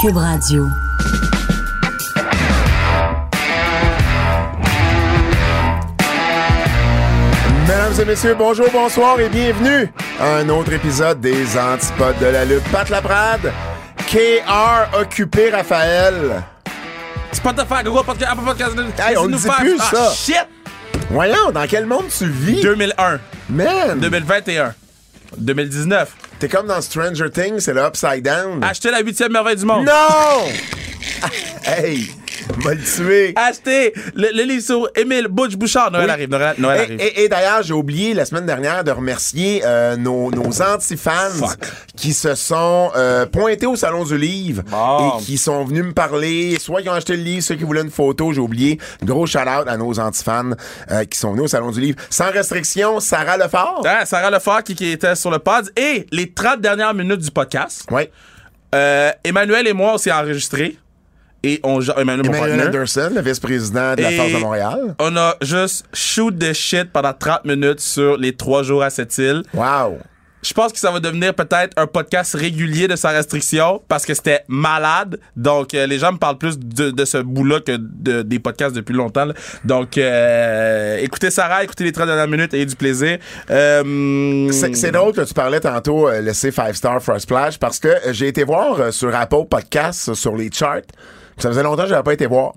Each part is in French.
Cube Radio. Mesdames et messieurs, bonjour, bonsoir et bienvenue à un autre épisode des Antipodes de la lutte. Pat Laprade, KR occupé Raphaël. C'est pas de faire gros parce que à propos de on ne dit plus ça. Shit. Voyons, dans quel monde tu vis? 2001. Man. 2021. 2019. T'es comme dans Stranger Things, c'est le Upside Down. Achetez la 8e merveille du monde. Non! Hey! M'a le tué. Achetez le livre sur Émile Bouchard. Noël arrive. Noël arrive. Et d'ailleurs, j'ai oublié la semaine dernière de remercier nos anti-fans qui se sont pointés au Salon du Livre et qui sont venus me parler. Soit qui ont acheté le livre, ceux qui voulaient une photo, j'ai oublié. Gros shout-out à nos anti-fans qui sont venus au Salon du Livre. Sans restriction, Sarah Lefort. Sarah Lefort qui était sur le pod. Et les 30 dernières minutes du podcast, Emmanuel et moi, on s'est enregistrés. Et on Emmanuel Anderson, le vice-président de la Force de Montréal. On a juste shoot the shit pendant 30 minutes sur les 3 jours à cette île. Wow! Je pense que ça va devenir peut-être un podcast régulier de Sans Restriction parce que c'était malade. Donc, les gens me parlent plus de ce bout-là que des podcasts depuis longtemps. Là. Donc, écoutez Sarah, écoutez les 30 dernières minutes, ayez du plaisir. C'est drôle que tu parlais tantôt, laisser 5 Star First Splash, parce que j'ai été voir sur Apple Podcasts, sur les charts. Ça faisait longtemps que je n'avais pas été voir.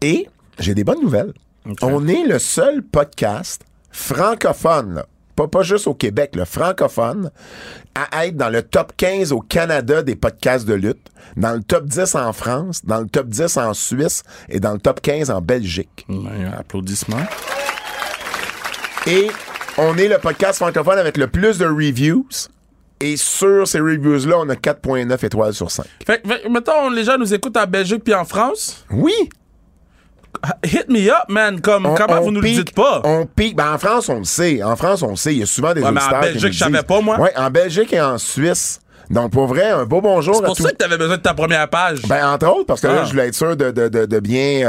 Et j'ai des bonnes nouvelles. Okay. On est le seul podcast francophone, pas juste au Québec, le francophone, à être dans le top 15 au Canada des podcasts de lutte, dans le top 10 en France, dans le top 10 en Suisse et dans le top 15 en Belgique. Applaudissements. Et on est le podcast francophone avec le plus de reviews. Et sur ces reviews-là, on a 4.9 étoiles sur 5. Fait mettons, les gens nous écoutent en Belgique puis en France. Oui. Hit me up, man. Comment vous nous le dites pas? On pique. Ben, en France, on le sait. En France, on le sait. Il y a souvent des auditeurs mais en Belgique, je savais pas, moi. Oui, en Belgique et en Suisse. Donc, pour vrai, un beau bonjour à tous. C'est pour ça que t'avais besoin de ta première page. Ben, entre autres, parce que là, je voulais être sûr de bien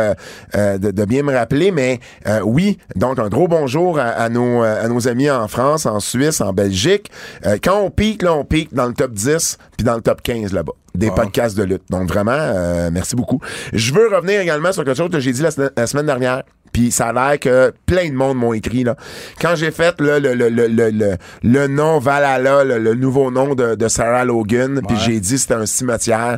me rappeler, mais oui, donc un gros bonjour à nos amis en France, en Suisse, en Belgique. Quand on pique, là, on pique dans le top 10 puis dans le top 15 là-bas. Des podcasts de lutte. Donc, vraiment, merci beaucoup. Je veux revenir également sur quelque chose que j'ai dit la semaine dernière. Puis ça a l'air que plein de monde m'ont écrit. Là. Quand j'ai fait là, le nom Valhalla, le nouveau nom de Sarah Logan, puis j'ai dit c'était un cimetière.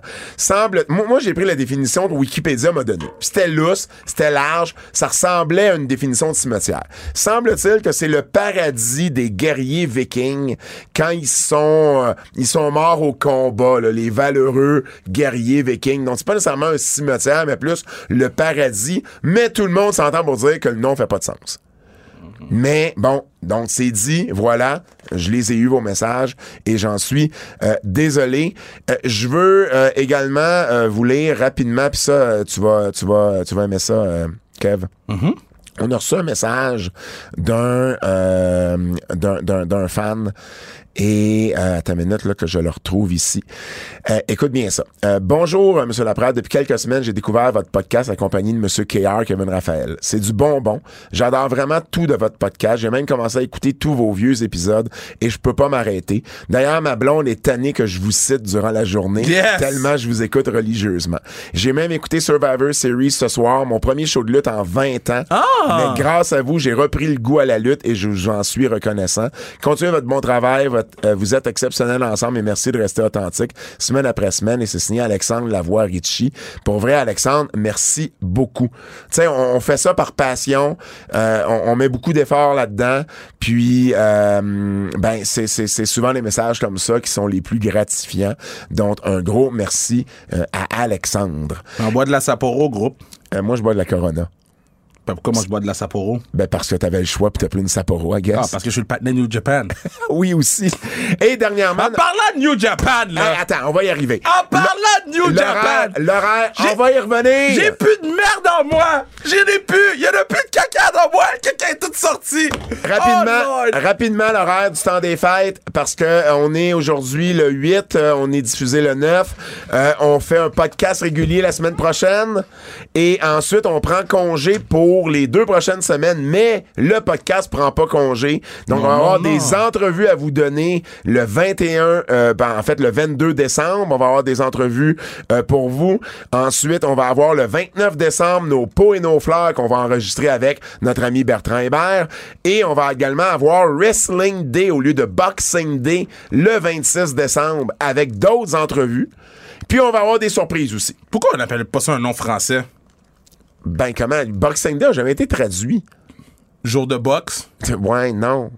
Moi, j'ai pris la définition que Wikipédia m'a donnée. C'était lousse, c'était large, ça ressemblait à une définition de cimetière. Semble-t-il que c'est le paradis des guerriers vikings quand ils sont morts au combat, là, les valeureux guerriers vikings. Donc, c'est pas nécessairement un cimetière, mais plus le paradis. Mais tout le monde s'entend pour dire que le nom fait pas de sens. Mais bon, donc c'est dit, voilà, je les ai eu vos messages et j'en suis désolé. Je veux également vous lire rapidement, puis ça, tu vas aimer ça, Kev. Mm-hmm. On a reçu un message d'un fan. Et à ta minute là que je le retrouve ici. Écoute bien ça. Bonjour, Monsieur Laprade. Depuis quelques semaines, j'ai découvert votre podcast accompagné de Monsieur KR, Kevin Raphaël. C'est du bonbon. J'adore vraiment tout de votre podcast. J'ai même commencé à écouter tous vos vieux épisodes et je peux pas m'arrêter. D'ailleurs, ma blonde est tannée que je vous cite durant la journée. Yes! Tellement je vous écoute religieusement. J'ai même écouté Survivor Series ce soir, mon premier show de lutte en 20 ans. Ah! Mais grâce à vous, j'ai repris le goût à la lutte et j'en suis reconnaissant. Continuez votre bon travail, vous êtes exceptionnels ensemble et merci de rester authentique semaine après semaine. Et c'est signé Alexandre Lavoie-Ricci. Pour vrai, Alexandre, merci beaucoup. Tu sais, on fait ça par passion. On met beaucoup d'efforts là-dedans. Puis, ben, c'est souvent les messages comme ça qui sont les plus gratifiants. Donc, un gros merci à Alexandre. On boit de la Sapporo, groupe. Moi, je bois de la Corona. Pourquoi moi je bois de la Sapporo? Ben parce que t'avais le choix pis t'as pris une Sapporo, I guess. Ah, parce que je suis le partenaire New Japan. Oui, aussi. Et dernièrement... En parlant de New Japan, là... Hey, attends, on va y arriver. En parlant de New Japan... L'horaire, on va y revenir. J'ai plus de merde en moi. Il y en a plus de caca dans moi. Le caca est tout sorti. Rapidement, l'horaire du temps des fêtes, parce que on est aujourd'hui le 8, on est diffusé le 9. On fait un podcast régulier la semaine prochaine. Et ensuite, on prend congé pour pour les 2 prochaines semaines, mais le podcast prend pas congé. Donc, on va avoir des entrevues à vous donner le 21, le 22 décembre. On va avoir des entrevues pour vous. Ensuite, on va avoir le 29 décembre nos pots et nos fleurs qu'on va enregistrer avec notre ami Bertrand Hébert. Et on va également avoir Wrestling Day au lieu de Boxing Day le 26 décembre avec d'autres entrevues. Puis on va avoir des surprises aussi. Pourquoi on n'appelle pas ça un nom français? Ben comment? Boxing Day n'a jamais été traduit. Jour de boxe? Ouais, non.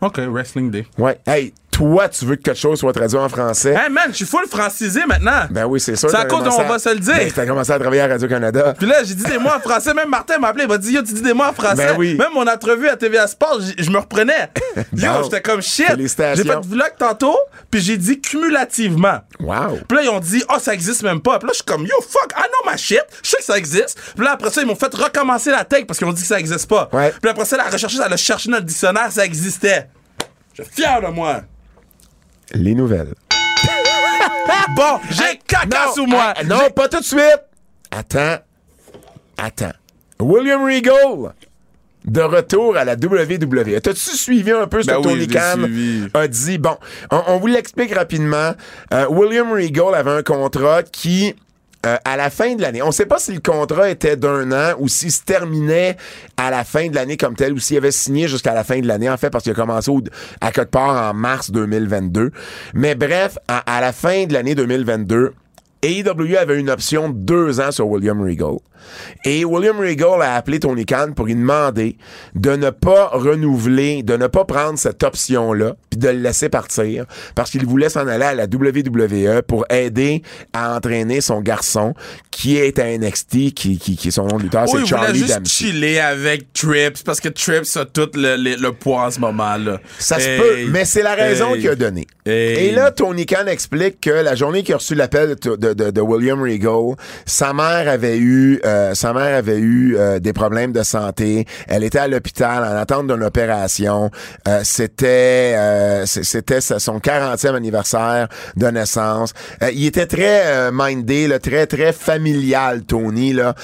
OK, Wrestling Day. Ouais. Hey, toi, tu veux que quelque chose soit traduit en français? Hey man, je suis full francisé maintenant. Ben oui, c'est sûr. C'est à cause dont on va se le dire. Ben, t'as commencé à travailler à Radio-Canada. Puis là, j'ai dit des mots en français. Même Martin m'a appelé, il m'a dit « Yo, tu dis des mots en français? » Ben oui. Même mon entrevue à TVA Sport, je me reprenais. Yo, j'étais comme shit. J'ai fait de vlog tantôt, puis j'ai dit cumulativement. Wow. Puis là, ils ont dit « Oh, ça existe même pas. » Puis là, je suis comme « Yo, fuck, ah non, ma shit, je sais que ça existe. » Puis là, après ça, ils m'ont fait recommencer la tech parce qu'ils m'ont dit que ça existe pas. Ouais. Puis après ça, la rechercheuse, elle a cherché dans le dictionnaire, ça existait. Je suis fier de moi. Les nouvelles. Bon, j'ai caca sous moi. Non, pas tout de suite. Attends. William Regal, de retour à la WWE. T'as-tu suivi un peu ce que Tony Khan a dit? Bon, on vous l'explique rapidement. William Regal avait un contrat qui... à la fin de l'année. On ne sait pas si le contrat était d'1 an ou s'il se terminait à la fin de l'année comme tel ou s'il avait signé jusqu'à la fin de l'année, en fait, parce qu'il a commencé à quelque part en mars 2022. Mais bref, à la fin de l'année 2022, AEW avait une option de 2 ans sur William Regal. Et William Regal a appelé Tony Khan pour lui demander de ne pas renouveler, de ne pas prendre cette option-là, puis de le laisser partir, parce qu'il voulait s'en aller à la WWE pour aider à entraîner son garçon, qui est à NXT, qui est son nom de lutteur, c'est Charlie Dempsey. Il voulait juste chiller avec Trips, parce que Trips a tout le poids en ce moment-là. Ça se peut, mais c'est la raison qu'il a donnée. Et là, Tony Khan explique que la journée qu'il a reçu l'appel de William Regal, sa mère avait eu des problèmes de santé. Elle était à l'hôpital en attente d'une opération. C'était son 40e anniversaire de naissance. Il était très mindé, là, très très familial, Tony. Là,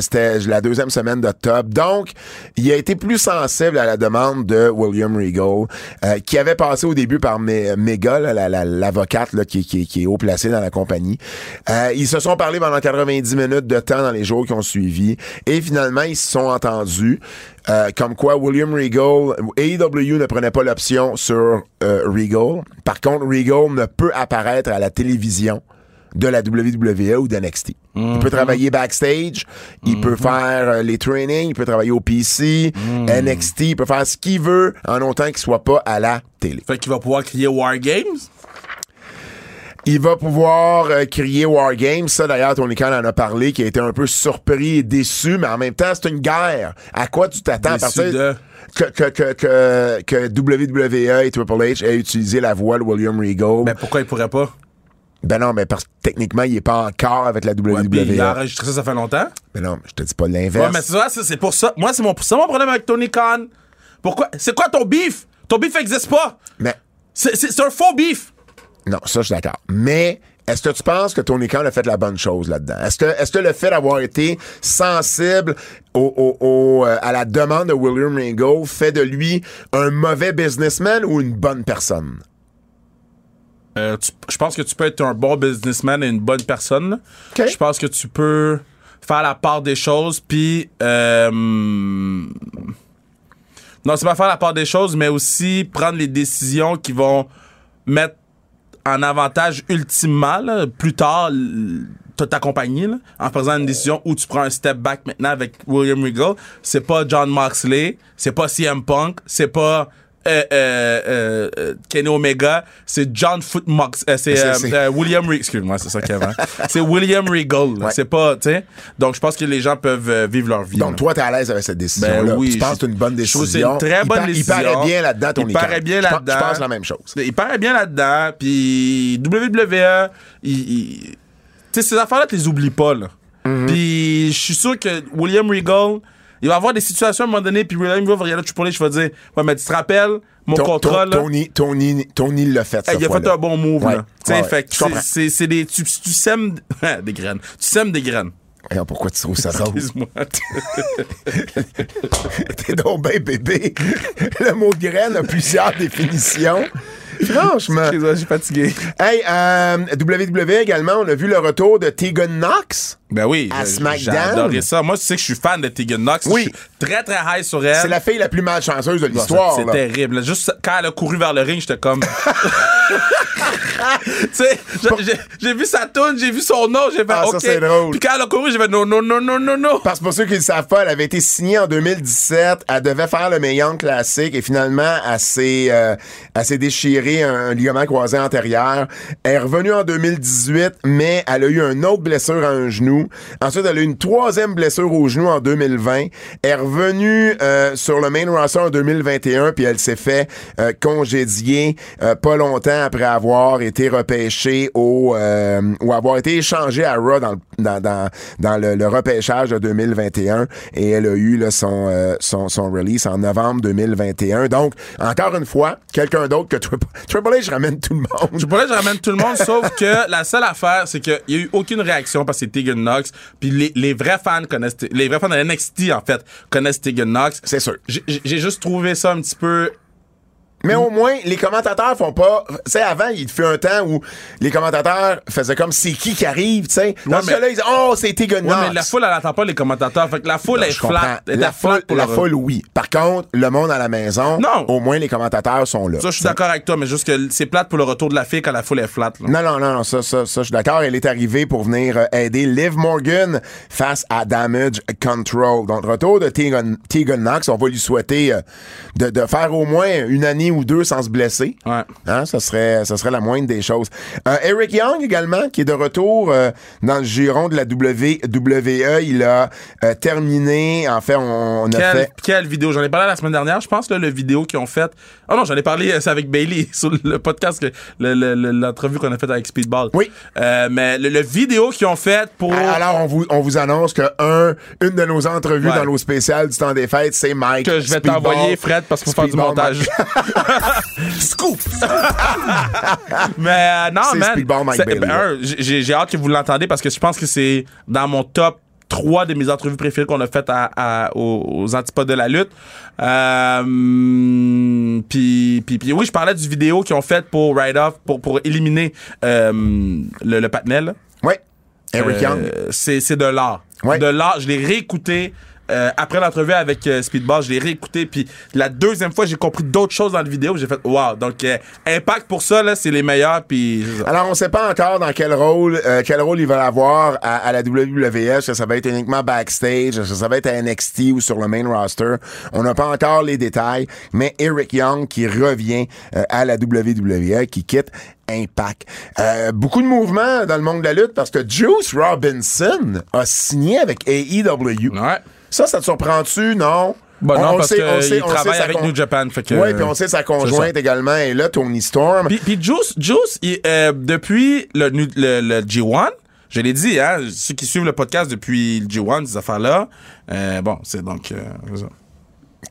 c'était la 2e semaine d'octobre. Donc, il a été plus sensible à la demande de William Regal, qui avait passé au début par Méga, l'avocate là, qui est haut placée dans la compagnie. Ils se sont parlé pendant 90 minutes de temps dans les jours qui ont suivi. Et finalement, ils se sont entendus. Comme quoi, William Regal, AEW ne prenait pas l'option sur Regal. Par contre, Regal ne peut apparaître à la télévision de la WWE ou d'NXT. Mm-hmm. Il peut travailler backstage, il peut faire les trainings, il peut travailler au PC, NXT, il peut faire ce qu'il veut en autant qu'il soit pas à la télé. Fait qu'il va pouvoir crier War Games? Il va pouvoir crier War Games. Ça, d'ailleurs, Tony Khan en a parlé, qui a été un peu surpris et déçu, mais en même temps, c'est une guerre. À quoi tu t'attends? Que WWE et Triple H aient utilisé la voix de William Regal. Mais pourquoi il pourrait pas? Ben non, mais parce que techniquement, il est pas encore avec la WWE. Il a enregistré ça fait longtemps? Ben non, je te dis pas l'inverse. Ouais, mais c'est pour ça. Moi, c'est mon problème avec Tony Khan. Pourquoi? C'est quoi ton beef? Ton beef n'existe pas. Mais... C'est un faux beef. Non, ça, je suis d'accord. Mais est-ce que tu penses que Tony Khan a fait la bonne chose là-dedans? Est-ce que le fait d'avoir été sensible à la demande de William Regal fait de lui un mauvais businessman ou une bonne personne? Je pense que tu peux être un bon businessman et une bonne personne. Okay. Je pense que tu peux faire la part des choses, puis... Non, c'est pas faire la part des choses, mais aussi prendre les décisions qui vont mettre en avantage ultimement, là, plus tard, ta compagnie, là, en faisant une décision où tu prends un step back maintenant avec William Regal. C'est pas Jon Moxley, c'est pas CM Punk, c'est pas Kenny Omega, c'est John Foot Mox, c'est William Regal. Excuse-moi, c'est ça Kevin. C'est William Regal, ouais. C'est pas, tu sais. Donc je pense que les gens peuvent vivre leur vie. Donc là, toi t'es à l'aise avec cette décision là. Ben oui, tu penses que c'est une bonne décision. Je trouve que c'est une très bonne décision. Il paraît bien là-dedans ton équipe. Il paraît bien là-dedans. Je pense la même chose. Il paraît bien là-dedans, puis WWE, tu sais ces affaires-là tu les oublies pas là. Mm-hmm. Puis je suis sûr que William Regal, il va avoir des situations à un moment donné, puis William va regarder Triple H, je vais dire « Ouais, mais tu te rappelles, mon contrat, là... » Tony l'a fait, il a fait un bon move, là. Tu sais, fait que tu sèmes... des graines. Tu sèmes des graines. Alors pourquoi tu trouves ça rose? Excuse-moi. T'es donc ben bébé. Le mot graine a plusieurs définitions. Franchement. Excuse-moi, je suis fatigué. Hey, WWE également, on a vu le retour de Tegan Nox. Ben oui. À SmackDown. J'ai adoré ça. Moi, tu sais que je suis fan de Tegan Nox. Oui. Je suis très, très high sur elle. C'est la fille la plus malchanceuse de l'histoire. C'est terrible. Juste quand elle a couru vers le ring, j'étais comme... Tu sais, j'ai vu sa toune, j'ai vu son nom, j'ai fait OK. Ça, c'est drôle. Puis quand elle a couru, j'ai fait non, non, non, non, non, non. Parce que pour ceux qui ne savent pas, elle avait été signée en 2017. Elle devait faire le Young Classic et finalement, elle s'est déchirée un ligament croisé antérieur. Elle est revenue en 2018, mais elle a eu une autre blessure à un genou. Ensuite, elle a eu une troisième blessure au genou en 2020. Elle est revenue sur le main roster en 2021, puis elle s'est fait congédier pas longtemps après avoir été repêchée ou avoir été échangée à Raw dans le repêchage de 2021, et elle a eu là, son release en novembre 2021. Donc, encore une fois, quelqu'un d'autre que Triple H ramène tout le monde. Triple H ramène tout le monde, sauf que la seule affaire, c'est qu'il n'y a eu aucune réaction parce que c'est Tegan Nox, puis les vrais fans connaissent, les vrais fans de NXT, en fait, connaissent Tegan Nox. C'est sûr. J'ai juste trouvé ça un petit peu... Mais au moins, les commentateurs font pas... Tu sais, avant, il fut un temps où les commentateurs faisaient comme « c'est qui arrive », tu sais. Dans là, ils disaient « oh, c'est Tegan Nox ». Ouais, mais la foule, elle n'entend pas les commentateurs. Fait que la foule, non, elle est flat, oui. Par contre, le monde à la maison, non. Au moins, les commentateurs sont là. Ça, je suis d'accord avec toi, mais juste que c'est plate pour le retour de la fille quand la foule est flat. Là. Non, ça, je suis d'accord. Elle est arrivée pour venir aider Liv Morgan face à Damage Control. Donc, retour de Tegan Nox. On va lui souhaiter de faire au moins une année ou deux sans se blesser. Ouais. Hein, ça serait la moindre des choses. Eric Young également, qui est de retour dans le giron de la WWE. Il a terminé. En fait, on a fait... Quelle vidéo? J'en ai parlé la semaine dernière, je pense, là, le vidéo qu'ils ont fait. Oh non, j'en ai parlé, c'est avec Bailey, sur le podcast, l'entrevue qu'on a faite avec Speedball. Oui. Mais le vidéo qu'ils ont fait pour... Alors, on vous annonce que une de nos entrevues dans l'eau spéciale du temps des fêtes, c'est Mike. Que je vais t'envoyer, Fred, parce qu'il faut faire du montage. Scoop! Mais non, c'est man. Speedball Mike Bailey. J'ai hâte que vous l'entendez parce que je pense que c'est dans mon top 3 de mes entrevues préférées qu'on a faites aux antipodes de la lutte. Puis oui, je parlais du vidéo qu'ils ont fait pour Write-Off, pour éliminer le Patnel. Oui. Eric Young. C'est de l'art. Ouais. De l'art. Je l'ai réécouté. Après l'entrevue avec Speedball, je l'ai réécouté, puis la deuxième fois, j'ai compris d'autres choses dans la vidéo, j'ai fait « wow ». Donc, Impact, pour ça, là, c'est les meilleurs, puis... Alors, on sait pas encore dans quel rôle ils veulent avoir à la WWE, ça va être uniquement backstage, ça va être à NXT ou sur le main roster. On n'a pas encore les détails, mais Eric Young qui revient à la WWE, qui quitte Impact. Beaucoup de mouvements dans le monde de la lutte, parce que Juice Robinson a signé avec AEW. Ouais. Ça te surprend-tu? Non. Bon, non, parce qu'il travaille avec New Japan. Oui, puis on sait sa conjointe également est là, Tony Storm. Puis Juice il, depuis le G1, je l'ai dit, hein, ceux qui suivent le podcast depuis le G1, ces affaires-là, bon, c'est donc...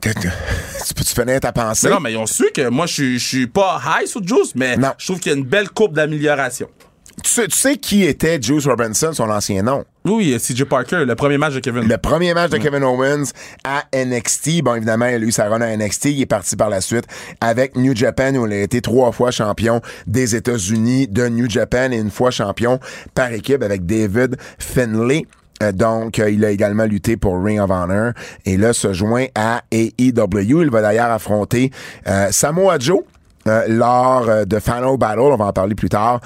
Tu peux-tu finir ta pensée? Mais non, mais ils ont su que moi, je suis pas high sur Juice, mais je trouve qu'il y a une belle courbe d'amélioration. Tu sais qui était Juice Robinson, son ancien nom? Oui, CJ Parker, le premier match de Kevin. Le premier match de Kevin Owens à NXT. Bon, évidemment, il a eu sa run à NXT. Il est parti par la suite avec New Japan, où il a été 3 fois champion des États-Unis de New Japan et 1 fois champion par équipe avec David Finlay. Donc, il a également lutté pour Ring of Honor et là, se joint à AEW. Il va d'ailleurs affronter Samoa Joe. Lors de Final Battle, on va en parler plus tard,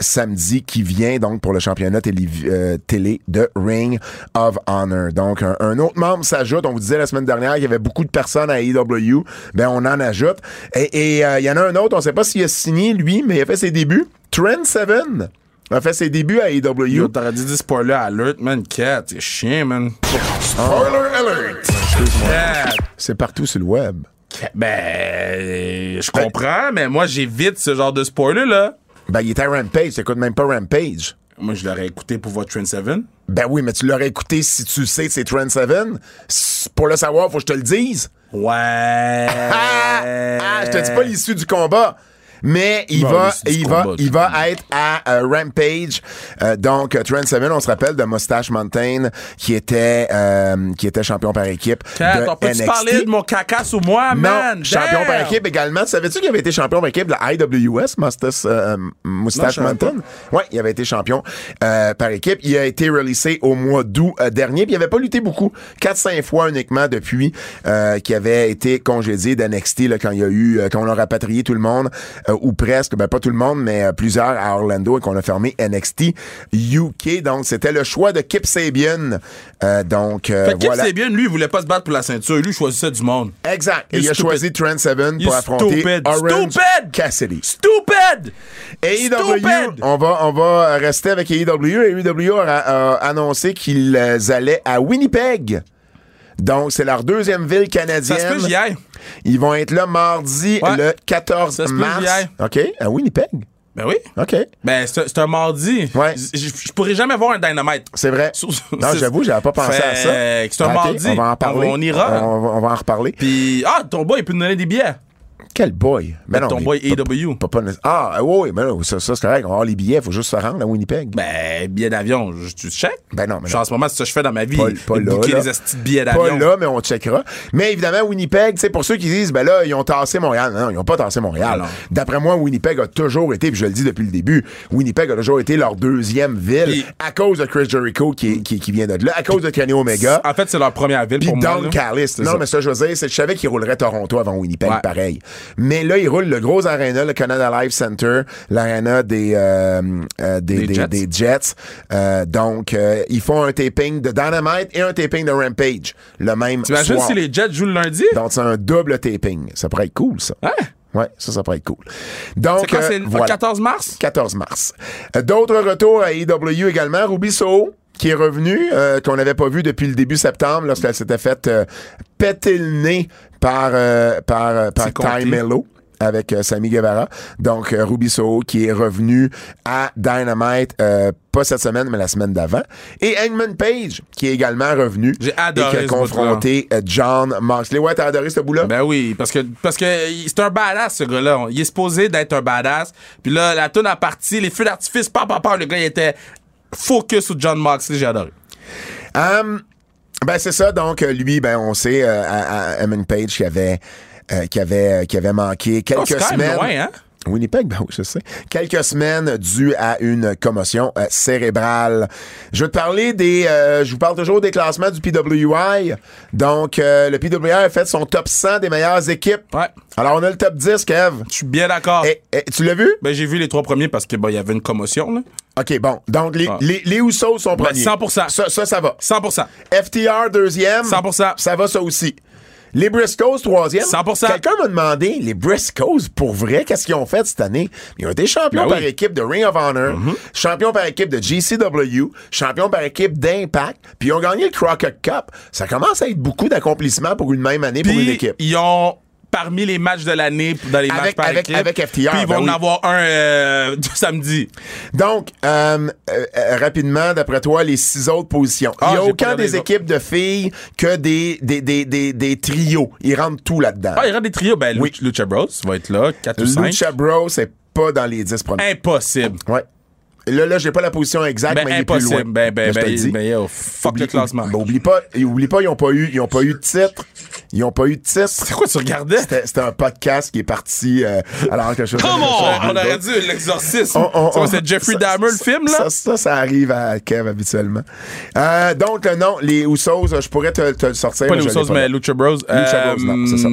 samedi qui vient, donc pour le championnat télé de Ring of Honor. Donc, un autre membre s'ajoute. On vous disait la semaine dernière qu'il y avait beaucoup de personnes à AEW. Ben, on en ajoute. Et y en a un autre, on ne sait pas s'il a signé, lui, mais il a fait ses débuts. Trent Seven a fait ses débuts à AEW. Yo, t'aurais dit spoiler alert, man. Cat, c'est chien, man. Spoiler alert! Excuse-moi. C'est partout sur le web. Ben, je comprends, mais moi, j'évite ce genre de spoiler-là. Ben, il était à Rampage. T'écoutes même pas Rampage. Moi, je l'aurais écouté pour voir Trent Seven. Ben oui, mais tu l'aurais écouté si tu sais que c'est Trent Seven. Pour le savoir, faut que je te le dise. Ouais. Je te dis pas l'issue du combat. mais il va être à Rampage. Donc, Trent Seven, on se rappelle de Mustache Mountain qui était champion par équipe de NXT. Peux-tu parler de mon caca sur moi, man? Non, champion par équipe également. Savais-tu qu'il avait été champion par équipe de la IWS, Mustache Mountain? Oui, il avait été champion par équipe. Il a été releasé au mois d'août dernier, puis il n'avait pas lutté beaucoup. 4-5 fois uniquement depuis qu'il avait été congédié d'NXT là, quand on a rapatrié tout le monde, ou presque, ben pas tout le monde, mais plusieurs à Orlando et qu'on a fermé NXT UK. Donc, c'était le choix de Kip Sabian. Kip Sabian, lui, il voulait pas se battre pour la ceinture. Lui, il choisissait du monde. Exact. Et il a choisi Trent Seven pour affronter Orange Cassidy. Stupid! AEW, on va rester avec AEW. AEW a annoncé qu'ils allaient à Winnipeg. Donc, c'est leur deuxième ville canadienne. Ça se peut que j'y aille. Ils vont être là mardi, le 14 mars. OK, à Winnipeg. Ben oui. OK. Ben, c'est un mardi. Ouais. Je pourrais jamais voir un Dynamite. C'est vrai. Non, j'avoue, j'avais pas pensé à ça. C'est un mardi. On va en parler. On ira. On va en reparler. Puis, ton boy, il peut nous donner des billets. Quel boy? Ben non, ton boy AEW. Oui, mais non, ça c'est correct. On va avoir les billets, il faut juste se rendre à Winnipeg. Ben, billets d'avion, tu check? Ben non, mais en ce moment, c'est ça que je fais dans ma vie. Pas là. Booker les petits billets d'avion. Pas là, mais on checkera. Mais évidemment, Winnipeg, c'est pour ceux qui disent, ben là, ils ont tassé Montréal. Non, ils n'ont pas tassé Montréal. Non. D'après moi, Winnipeg a toujours été, puis je le dis depuis le début, Winnipeg a toujours été leur deuxième ville à cause de Chris Jericho qui vient de là, à cause de Kenny Omega. En fait, c'est leur première ville pour moi. Don Callis. Non, mais ça, je veux dire, je savais qu'ils rouleraient Toronto avant Winnipeg, pareil. Mais là, ils roulent le gros aréna, le Canada Life Center, l'aréna des Jets. Donc, ils font un taping de Dynamite et un taping de Rampage le même soir. T'imagines si les Jets jouent le lundi? Donc, c'est un double taping. Ça pourrait être cool, ça. Hein? Ouais, ça pourrait être cool. Donc, c'est quand c'est le 14 mars? 14 mars. D'autres retours à AEW également. Ruby Soho, qui est revenu, qu'on n'avait pas vu depuis le début septembre, lorsqu'elle s'était faite péter le nez par Ty Mello avec Sammy Guevara. Donc, Ruby Soho qui est revenu à Dynamite, pas cette semaine, mais la semaine d'avant. Et Hangman Page, qui est également revenu. J'ai adoré. Et qui a confronté Jon Moxley. Ouais, t'as adoré ce bout-là? Ben oui, parce que c'est un badass, ce gars-là. Il est supposé d'être un badass. Puis là, la toune a parti, les feux d'artifice, le gars, il était focus sur Jon Moxley. J'ai adoré. Ben c'est ça, donc lui, ben on sait à Emin Page qui avait manqué quelques semaines. Loin, hein? Winnipeg, ben oui, je sais. Quelques semaines dues à une commotion cérébrale. Je vais te parler je vous parle toujours des classements du PWI. Donc, le PWI a fait son top 100 des meilleures équipes. Ouais. Alors, on a le top 10, Kev. Je suis bien d'accord. Et, tu l'as vu? Ben, j'ai vu les trois premiers parce que, y avait une commotion, là. OK, bon. Donc, les Usos sont premiers. Ben, 100%. Ça va. 100%. FTR, deuxième. 100%. Ça va, ça aussi. Les Briscoes, troisième. 100%. Quelqu'un m'a demandé, les Briscoes, pour vrai, qu'est-ce qu'ils ont fait cette année? Ils ont été champions par équipe de Ring of Honor, champions par équipe de GCW, champions par équipe d'Impact, puis ils ont gagné le Crockett Cup. Ça commence à être beaucoup d'accomplissements pour une même année pour une équipe. Ils ont, parmi les matchs de l'année, dans les matchs par équipe, avec FTR. Puis ils vont en avoir un samedi. Donc, rapidement, d'après toi, les 6 autres positions. Il n'y a aucun des équipes de filles que des trios. Ils rentrent tout là-dedans. Ah, ils rentrent des trios. Ben, oui. Lucha Bros va être là, 4 ou 5. Lucha Bros, c'est pas dans les 10 premiers. Impossible. Ouais. Là, j'ai pas la position exacte, mais il est plus loin. Ben, fuck le classement. Ben, oublie pas, ils ont pas eu de titre. Ils ont pas eu de titre. C'est quoi, tu regardais? C'était un podcast qui est parti, alors que je faisais. On aurait dû l'exorcisme. C'est Jeffrey Dahmer, le film, là? Ça arrive à Kev, habituellement. Donc, non, les Usos, je pourrais te le sortir. Pas les Usos, mais Lucha Bros. Lucha Bros, non, c'est ça.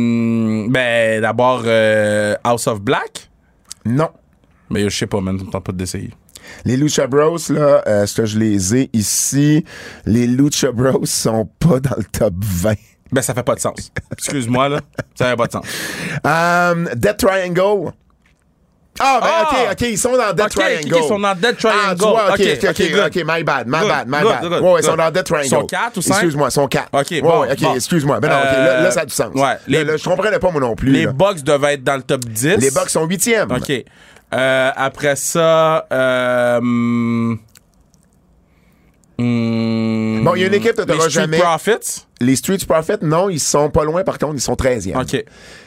Ben, d'abord, House of Black? Non. Mais je sais pas, man, je me tente pas d'essayer. Les Lucha Bros, là, ce que je les ai ici, les Lucha Bros sont pas dans le top 20. Ben, ça fait pas de sens. Excuse-moi, là. Ça fait pas de sens. Death Triangle. OK, ils sont dans Death Triangle. Ils sont dans Death Triangle. OK, my bad. Ouais, ils sont dans Death Triangle. Ils sont 4 ou 5? Excuse-moi, ils sont 4. OK, excuse-moi. Ben non, là, ça a du sens. Ouais, là, je comprenais pas, moi non plus. Les Bucks devaient être dans le top 10. Les Bucks sont 8e. OK. Après ça, Bon, il y a une équipe que tu n'auras jamais. Les Street Profits? Les Street Profits, non, ils sont pas loin, par contre, ils sont 13e. OK.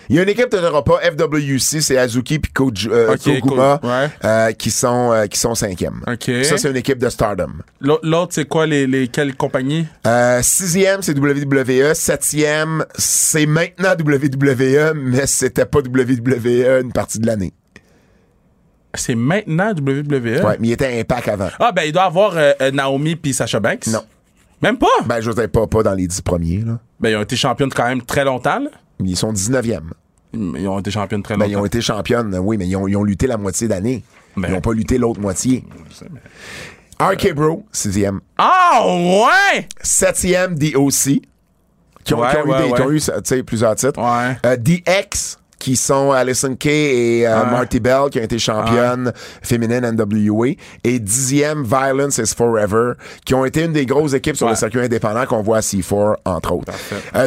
Il y a une équipe que tu n'auras pas, FWC, c'est Azuki puis Koguma, ouais. Qui sont 5e. OK. Ça, c'est une équipe de Stardom. L'autre, c'est quoi, quelles compagnies? 6e, c'est WWE. 7e, c'est maintenant WWE, mais c'était pas WWE une partie de l'année. C'est maintenant WWE? Ouais, mais il était Impact avant. Ah, ben, il doit avoir Naomi puis Sasha Banks? Non. Même pas? Ben, je sais pas dans les 10 premiers, là. Ben, ils ont été championnes quand même très longtemps, là. Ils sont 19e. Ils ont été championnes très longtemps. Ben, ils ont été championnes, oui, mais ils ont lutté la moitié d'année. Ben, ils n'ont pas lutté l'autre moitié. RK Bro, 6e. Ah, ouais! 7e, DOC, qui ont eu, tu sais, plusieurs titres. Ouais. DX, qui sont Alison Kay et Marty Bell, qui ont été championne féminine NWA. Et 10e, Violence is Forever, qui ont été une des grosses équipes sur le circuit indépendant qu'on voit à C4, entre autres.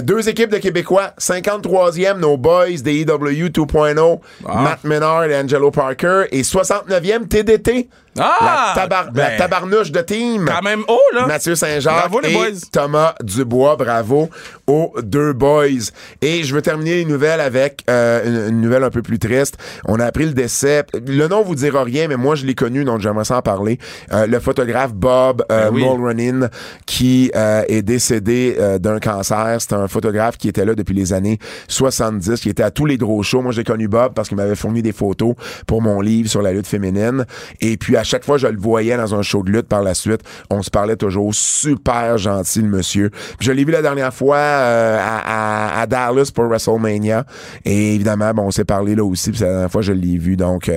2 équipes de Québécois. 53e, nos boys des AEW 2.0, Matt Menard et Angelo Parker. Et 69e, TDT. Ah, la tabarnouche de team. Quand même haut, là. Mathieu Saint-Jacques bravo, et boys. Thomas Dubois. Bravo aux deux boys. Et je veux terminer les nouvelles avec une nouvelle un peu plus triste. On a appris le décès. Le nom vous dira rien, mais moi, je l'ai connu, donc j'aimerais s'en parler. Le photographe Bob Mulronin, qui est décédé d'un cancer. C'est un photographe qui était là depuis les années 70, qui était à tous les gros shows. Moi, j'ai connu Bob parce qu'il m'avait fourni des photos pour mon livre sur la lutte féminine. Et puis, à chaque fois je le voyais dans un show de lutte par la suite, on se parlait toujours, super gentil le monsieur. Puis je l'ai vu la dernière fois à Dallas pour WrestleMania et évidemment bon, on s'est parlé là aussi, puis la dernière fois je l'ai vu, donc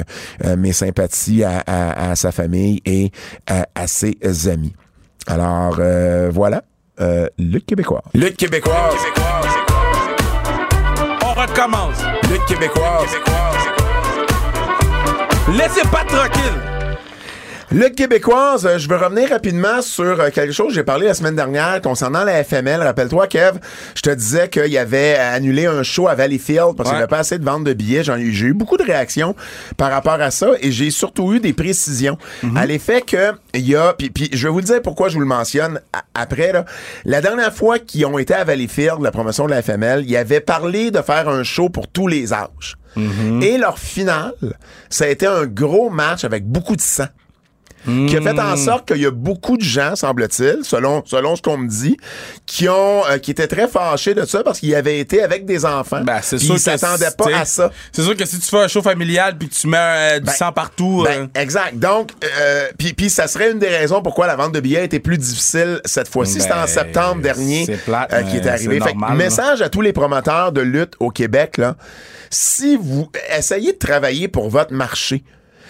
mes sympathies à sa famille et à ses amis. Alors voilà, Lutte québécoise. Lutte québécoise. On recommence. Lutte québécoise. Laissez pas tranquille. Lutte québécoise, je veux revenir rapidement sur quelque chose que j'ai parlé la semaine dernière concernant la FML. Rappelle-toi, Kev, je te disais qu'il y avait annulé un show à Valleyfield parce qu'il n'y avait pas assez de vente de billets. J'ai eu beaucoup de réactions par rapport à ça et j'ai surtout eu des précisions à l'effet que il y a... Puis je vais vous dire pourquoi je vous le mentionne après. Là. La dernière fois qu'ils ont été à Valleyfield, la promotion de la FML, ils avaient parlé de faire un show pour tous les âges. Et leur finale, ça a été un gros match avec beaucoup de sang. Qui a fait en sorte qu'il y a beaucoup de gens, semble-t-il, selon ce qu'on me dit, qui étaient très fâchés de ça parce qu'ils avaient été avec des enfants. Ben, c'est sûr, ils s'attendaient pas à ça. C'est sûr que si tu fais un show familial puis que tu mets du sang partout. Exact. Donc, puis ça serait une des raisons pourquoi la vente de billets était plus difficile cette fois-ci. Ben, c'était en septembre dernier qui est arrivé. C'est normal, fait que, message à tous les promoteurs de lutte au Québec, là, si vous essayez de travailler pour votre marché.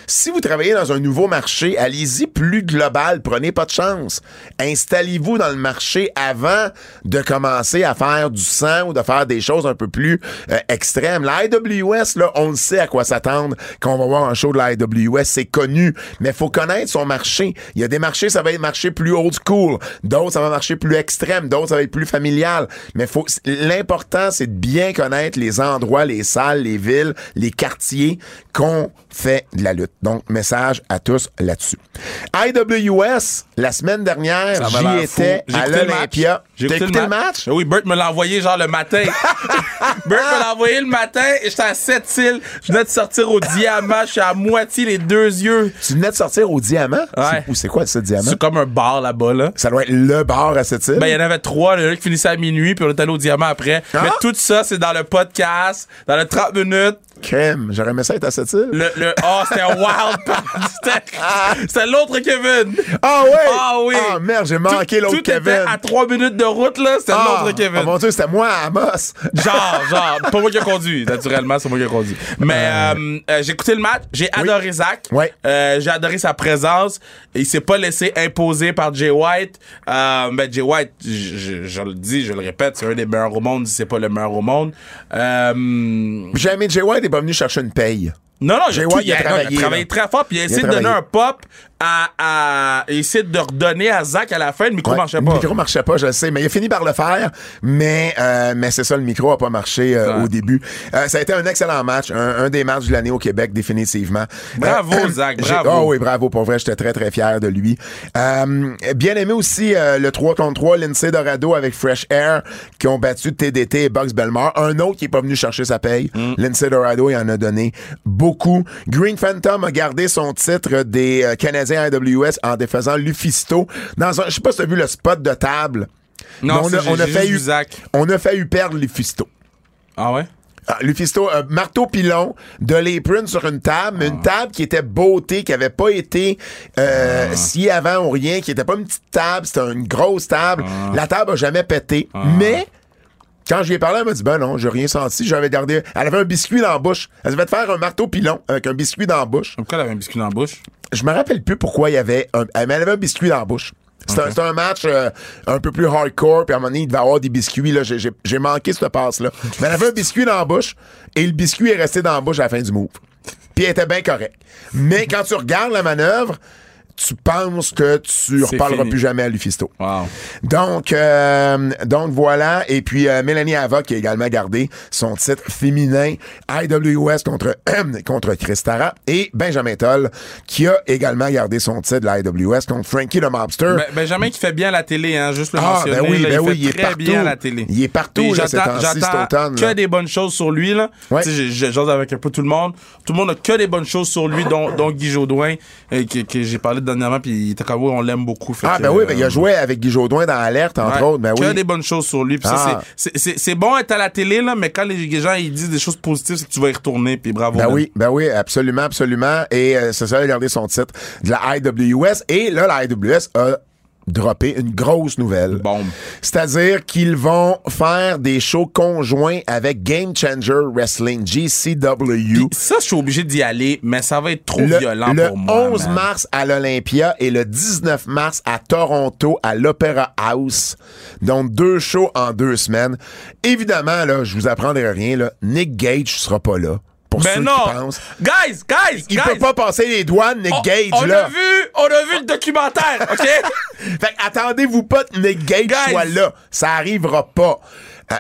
Si vous travaillez dans un nouveau marché, allez-y plus global, prenez pas de chance. Installez-vous dans le marché avant de commencer à faire du sang ou de faire des choses un peu plus extrêmes. La IWS, là, on le sait à quoi s'attendre quand on va voir un show de la IWS, c'est connu, mais faut connaître son marché. Il y a des marchés, ça va être marché plus old school, d'autres ça va marcher plus extrême, d'autres ça va être plus familial, mais l'important c'est de bien connaître les endroits, les salles, les villes, les quartiers qu'on fait de la lutte. Donc, message à tous là-dessus. IWS, la semaine dernière, j'y étais à l'Olympia. T'as écouté le match? Oui, Bert me l'a envoyé genre le matin. Bert me l'a envoyé le matin et j'étais à Sept-Îles. Je venais de sortir au diamant. Je suis à moitié les deux yeux. Tu venais de sortir au diamant? Ouais. Ou c'est quoi ce diamant? C'est comme un bar là-bas, là. Ça doit être le bar à Sept-Îles? Ben, il y en avait 3. Il y en a qui finissait à minuit puis on est allé au diamant après. Ah? Mais tout ça, c'est dans le podcast, dans le 30 minutes. Crème, j'aurais aimé ça être à Sept-Îles. C'était un wild pass. C'était l'autre Kevin. Ah ouais? Ah oui. Ah merde, j'ai manqué l'autre Kevin. Était à 3 minutes de route, là, c'était l'autre Kevin. Ah mon Dieu, c'était moi à Amos. Genre, pas moi qui ai conduit. Naturellement, c'est moi qui ai conduit. Mais j'ai écouté le match, j'ai adoré Zach. Ouais. J'ai adoré sa présence. Il s'est pas laissé imposer par Jay White. Ben, Jay White, je le dis, je le répète, c'est un des meilleurs au monde. C'est pas le meilleur au monde. J'ai aimé Jay White. Pas venu chercher une paye. Non, Jay White, il a travaillé très fort puis il a essayé de donner un pop à essayer de redonner à Zach à la fin, le micro marchait pas. Le micro marchait pas, je le sais, mais il a fini par le faire, mais c'est ça, le micro a pas marché au début. Ça a été un excellent match, un des matchs de l'année au Québec, définitivement. Bravo, Zach, bravo. Oh oui, bravo, pour vrai, j'étais très, très fier de lui. Bien aimé aussi le 3 contre 3, Lindsay Dorado avec Fresh Air, qui ont battu TDT et Bucks Belmar. Un autre qui est pas venu chercher sa paye. Mm. Lindsay Dorado, il en a donné beaucoup. Green Phantom a gardé son titre des Canadiens IWS en défaisant Lufisto dans un, je sais pas si t'as vu le spot de table. Non, on a failli perdre Lufisto. Ah ouais? Lufisto, marteau pilon de l'apron sur une table, mais une table qui était beauté, qui avait pas été sciée avant ou rien, qui était pas une petite table, c'était une grosse table. La table a jamais pété, mais quand je lui ai parlé, elle m'a dit, ben non, j'ai rien senti, j'avais gardé. Elle avait un biscuit dans la bouche. Elle devait te faire un marteau pilon avec un biscuit dans la bouche. Pourquoi elle avait un biscuit dans la bouche? Je me rappelle plus pourquoi il y avait elle avait un biscuit dans la bouche. C'était un match un peu plus hardcore, puis à un moment donné, il devait avoir des biscuits. Là, j'ai manqué cette passe-là. Mais elle avait un biscuit dans la bouche, et le biscuit est resté dans la bouche à la fin du move. Puis elle était bien correcte. Mais quand tu regardes la manœuvre, tu penses que tu reparleras plus jamais à Lufisto. Wow. Donc voilà. Et puis Mélanie Havoc qui a également gardé son titre féminin IWS contre Cristara, et Benjamin Toll qui a également gardé son titre de l'IWS contre Frankie le Mobster. Benjamin qui fait bien à la télé, hein, juste le mentionner. Ah ben oui, là, il est très bien à la télé. Il est partout là, j'attends que des bonnes choses sur lui là. Ouais. J'ose avec un peu tout le monde. Tout le monde a que des bonnes choses sur lui, dont Guy Jodoin que j'ai parlé dernièrement, puis Takao, on l'aime beaucoup. Ah, ben oui, il a joué avec Guy Jodoin dans Alerte, entre autres. Ben oui. Il y a des bonnes choses sur lui. Ça, c'est bon être à la télé, là, mais quand les gens ils disent des choses positives, c'est que tu vas y retourner, puis bravo. Ben oui, absolument, absolument. Et c'est ça, il a gardé son titre de la IWS. Et là, la IWS a dropper une grosse nouvelle. Bombe. C'est-à-dire qu'ils vont faire des shows conjoints avec Game Changer Wrestling, GCW. Ça, je suis obligé d'y aller, mais ça va être trop violent pour moi. Le 11 mars à l'Olympia et le 19 mars à Toronto, à l'Opera House. Donc, 2 shows en 2 semaines. Évidemment, là, je vous apprendrai rien, là, Nick Gage sera pas là. Non! Guys! Il peut pas passer les douanes, Nick Gage, là. On a vu le documentaire, OK? Fait attendez-vous pas que Nick Gage soit là. Ça arrivera pas.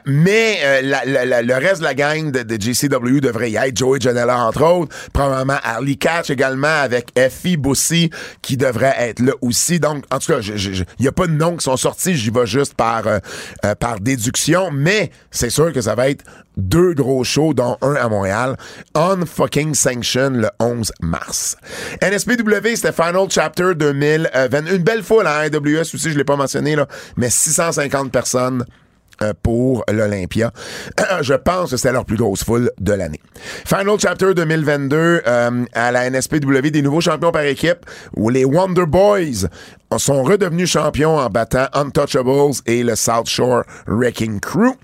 Mais le reste de la gang de GCW devrait y être. Joey Janela, entre autres. Probablement Harley Catch également, avec Effie Boussi qui devrait être là aussi. Donc, en tout cas, il n'y a pas de noms qui sont sortis. J'y vais juste par déduction. Mais c'est sûr que ça va être 2 gros shows, dont un à Montréal. On fucking sanction le 11 mars. NSPW, c'était Final Chapter 2020. Une belle foule à AEWS aussi, je l'ai pas mentionné, là, mais 650 personnes pour l'Olympia. Je pense que c'était leur plus grosse foule de l'année. Final Chapter 2022 à la NSPW, des nouveaux champions par équipe, où les Wonder Boys sont redevenus champions en battant Untouchables et le South Shore Wrecking Crew.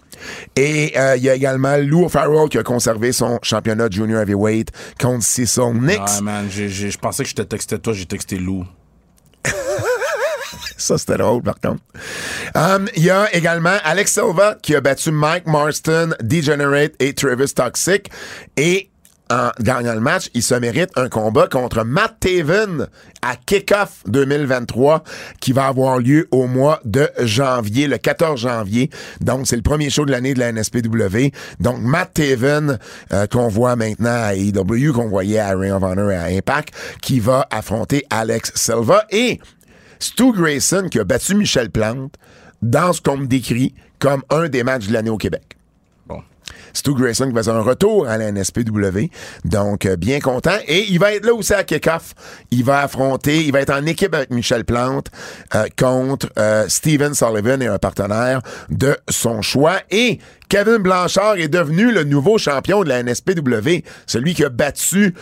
Et il y a également Lou O'Farrell qui a conservé son championnat junior heavyweight contre Cecil Nix. Ah man, je pensais que je te textais toi, j'ai texté Lou. Ça, c'était drôle, par contre. Il y a également Alex Silva qui a battu Mike Marston, Degenerate et Travis Toxic. Et en gagnant le match, il se mérite un combat contre Matt Taven à Kickoff 2023 qui va avoir lieu au mois de janvier, le 14 janvier. Donc, c'est le premier show de l'année de la NSPW. Donc, Matt Taven, qu'on voit maintenant à AEW, qu'on voyait à Ring of Honor et à Impact, qui va affronter Alex Silva. Et Stu Grayson qui a battu Michel Plante dans ce qu'on me décrit comme un des matchs de l'année au Québec. Bon. Stu Grayson qui faisait un retour à la NSPW, donc bien content. Et il va être là aussi à Kickoff. Il va affronter, il va être en équipe avec Michel Plante contre Steven Sullivan et un partenaire de son choix. Et Kevin Blanchard est devenu le nouveau champion de la NSPW, celui qui a battu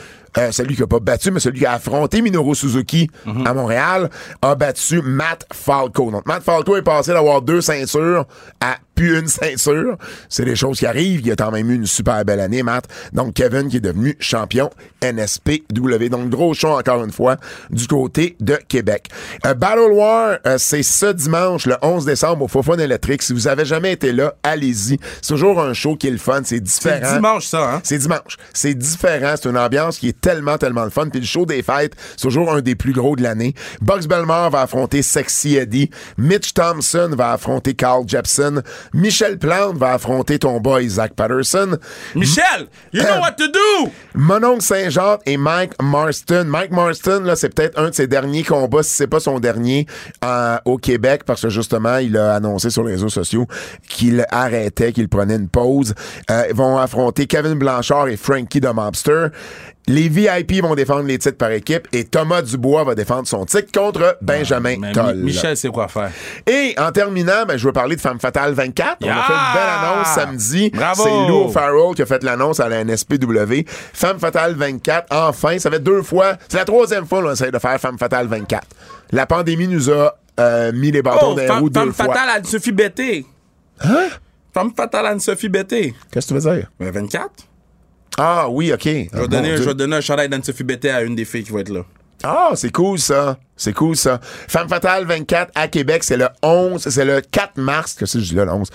celui qui n'a pas battu, mais celui qui a affronté Minoru Suzuki à Montréal, a battu Matt Falco. Donc, Matt Falco est passé d'avoir 2 ceintures à plus une ceinture. C'est des choses qui arrivent. Il a quand même eu une super belle année, Matt. Donc, Kevin qui est devenu champion NSPW. Donc, gros show, encore une fois, du côté de Québec. Battle War, c'est ce dimanche, le 11 décembre, au Fofone Electric. Si vous avez jamais été là, allez-y. C'est toujours un show qui est le fun. C'est différent. C'est dimanche, ça, hein? C'est dimanche. C'est différent. C'est une ambiance qui est tellement, tellement le fun. Puis le show des fêtes, c'est toujours un des plus gros de l'année. Bugs Bellemare va affronter Sexy Eddie. Mitch Thompson va affronter Carl Jepson. Michel Plante va affronter ton boy Zach Patterson. Michel, you know what to do! Mon oncle Saint-Jacques et Mike Marston. Mike Marston, là, c'est peut-être un de ses derniers combats, si c'est pas son dernier, au Québec, parce que justement, il a annoncé sur les réseaux sociaux qu'il arrêtait, qu'il prenait une pause. Ils vont affronter Kevin Blanchard et Frankie the Mobster. Les VIP vont défendre les titres par équipe et Thomas Dubois va défendre son titre contre Benjamin Toll. Michel sait quoi faire. Et en terminant, ben, je veux parler de Femme Fatale 24. Yeah! On a fait une belle annonce samedi. Bravo! C'est Lou O'Farrell qui a fait l'annonce à la NSPW. Femme Fatale 24, enfin, ça fait 2 fois. C'est la 3e fois qu'on essaie de faire Femme Fatale 24. La pandémie nous a mis les bâtons dans les roues 2 fois. Femme Fatale Anne-Sophie Bété. Hein? Femme Fatale Anne-Sophie Bété. Qu'est-ce que tu veux dire? Ben 24. Ah oui, OK. Je vais donner un chandail d'Anne-Sophie Bété à une des filles qui va être là. Ah, c'est cool ça. C'est cool ça. Femme Fatale 24 à Québec, c'est le 11, c'est le 4 mars. Qu'est-ce que je dis là, le 11?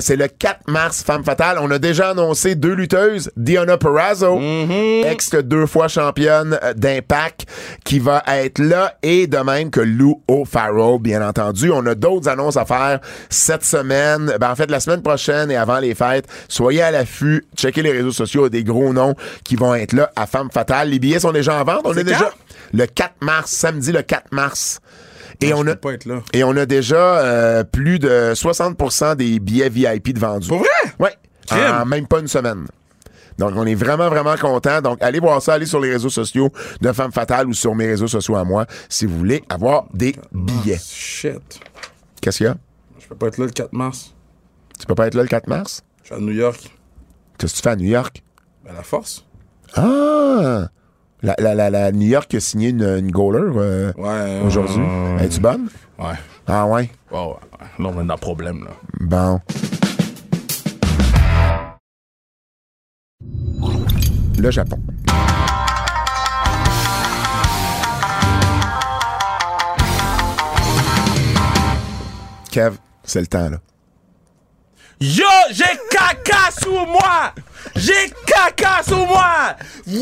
C'est le 4 mars, Femme Fatale. On a déjà annoncé 2 lutteuses, Deonna Purrazzo, ex-2 fois championne d'Impact, qui va être là, et de même que Lou O'Farrell, bien entendu. On a d'autres annonces à faire cette semaine. Ben, en fait, la semaine prochaine et avant les fêtes, soyez à l'affût, checkez les réseaux sociaux, il y a des gros noms qui vont être là à Femme Fatale. Les billets sont déjà en vente. On est déjà... Le 4 mars, samedi le 4 mars. Et, non, on a déjà plus de 60% des billets VIP de vendus. Pour vrai? Oui. En même pas une semaine. Donc, on est vraiment, vraiment contents. Donc, allez voir ça. Allez sur les réseaux sociaux de Femme Fatale ou sur mes réseaux sociaux à moi si vous voulez avoir des billets. Shit. Qu'est-ce qu'il y a? Je peux pas être là le 4 mars. Tu peux pas être là le 4 mars? Je suis à New York. Qu'est-ce que tu fais à New York? Ben, la force. Ah! La New York a signé une goaler aujourd'hui. Es-tu bonne? Ouais. Ah ouais? Oh, là, on a un problème, là. Bon. Le Japon. Kev, c'est le temps, là. Yo, j'ai caca sous moi! J'ai caca sous moi! Yo,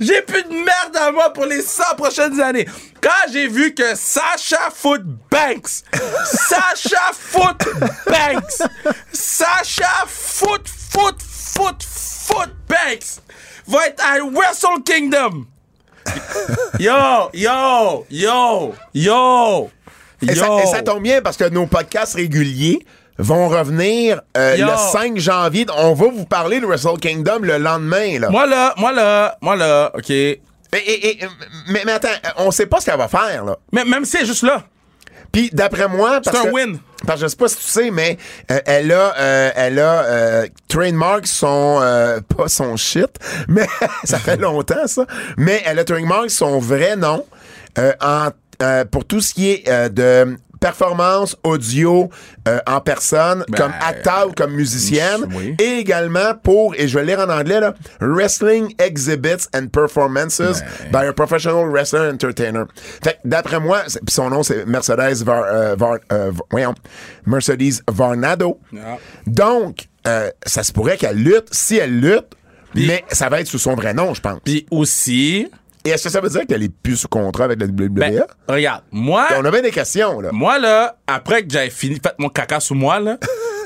j'ai plus de merde à moi pour les 100 prochaines années. Quand j'ai vu que Sasha Foot Banks va être à Wrestle Kingdom. Yo! Et ça tombe bien parce que nos podcasts réguliers vont revenir le 5 janvier. On va vous parler de Wrestle Kingdom le lendemain. Là. Moi là, OK. Mais attends, on sait pas ce qu'elle va faire. Là. Mais même si elle est juste là. Puis d'après moi... C'est un win. Parce que je sais pas si tu sais, mais elle a trademark son... pas son shit, mais ça fait longtemps, ça. Mais elle a trademark son vrai nom pour tout ce qui est de performance audio en personne, comme acteur ou comme musicienne, et également pour, et je vais lire en anglais, là, Wrestling Exhibits and Performances by a Professional Wrestler Entertainer. Fait que d'après moi, son nom c'est Mercedes Varnado. Yeah. Donc, ça se pourrait qu'elle lutte, si elle lutte, pis, mais ça va être sous son vrai nom, je pense. Puis aussi... Et est-ce que ça veut dire qu'elle est plus sous contrat avec la WWE? Ben, regarde, moi... On a bien des questions, là. Moi, là, après que j'avais fini, fait mon caca sous moi, là,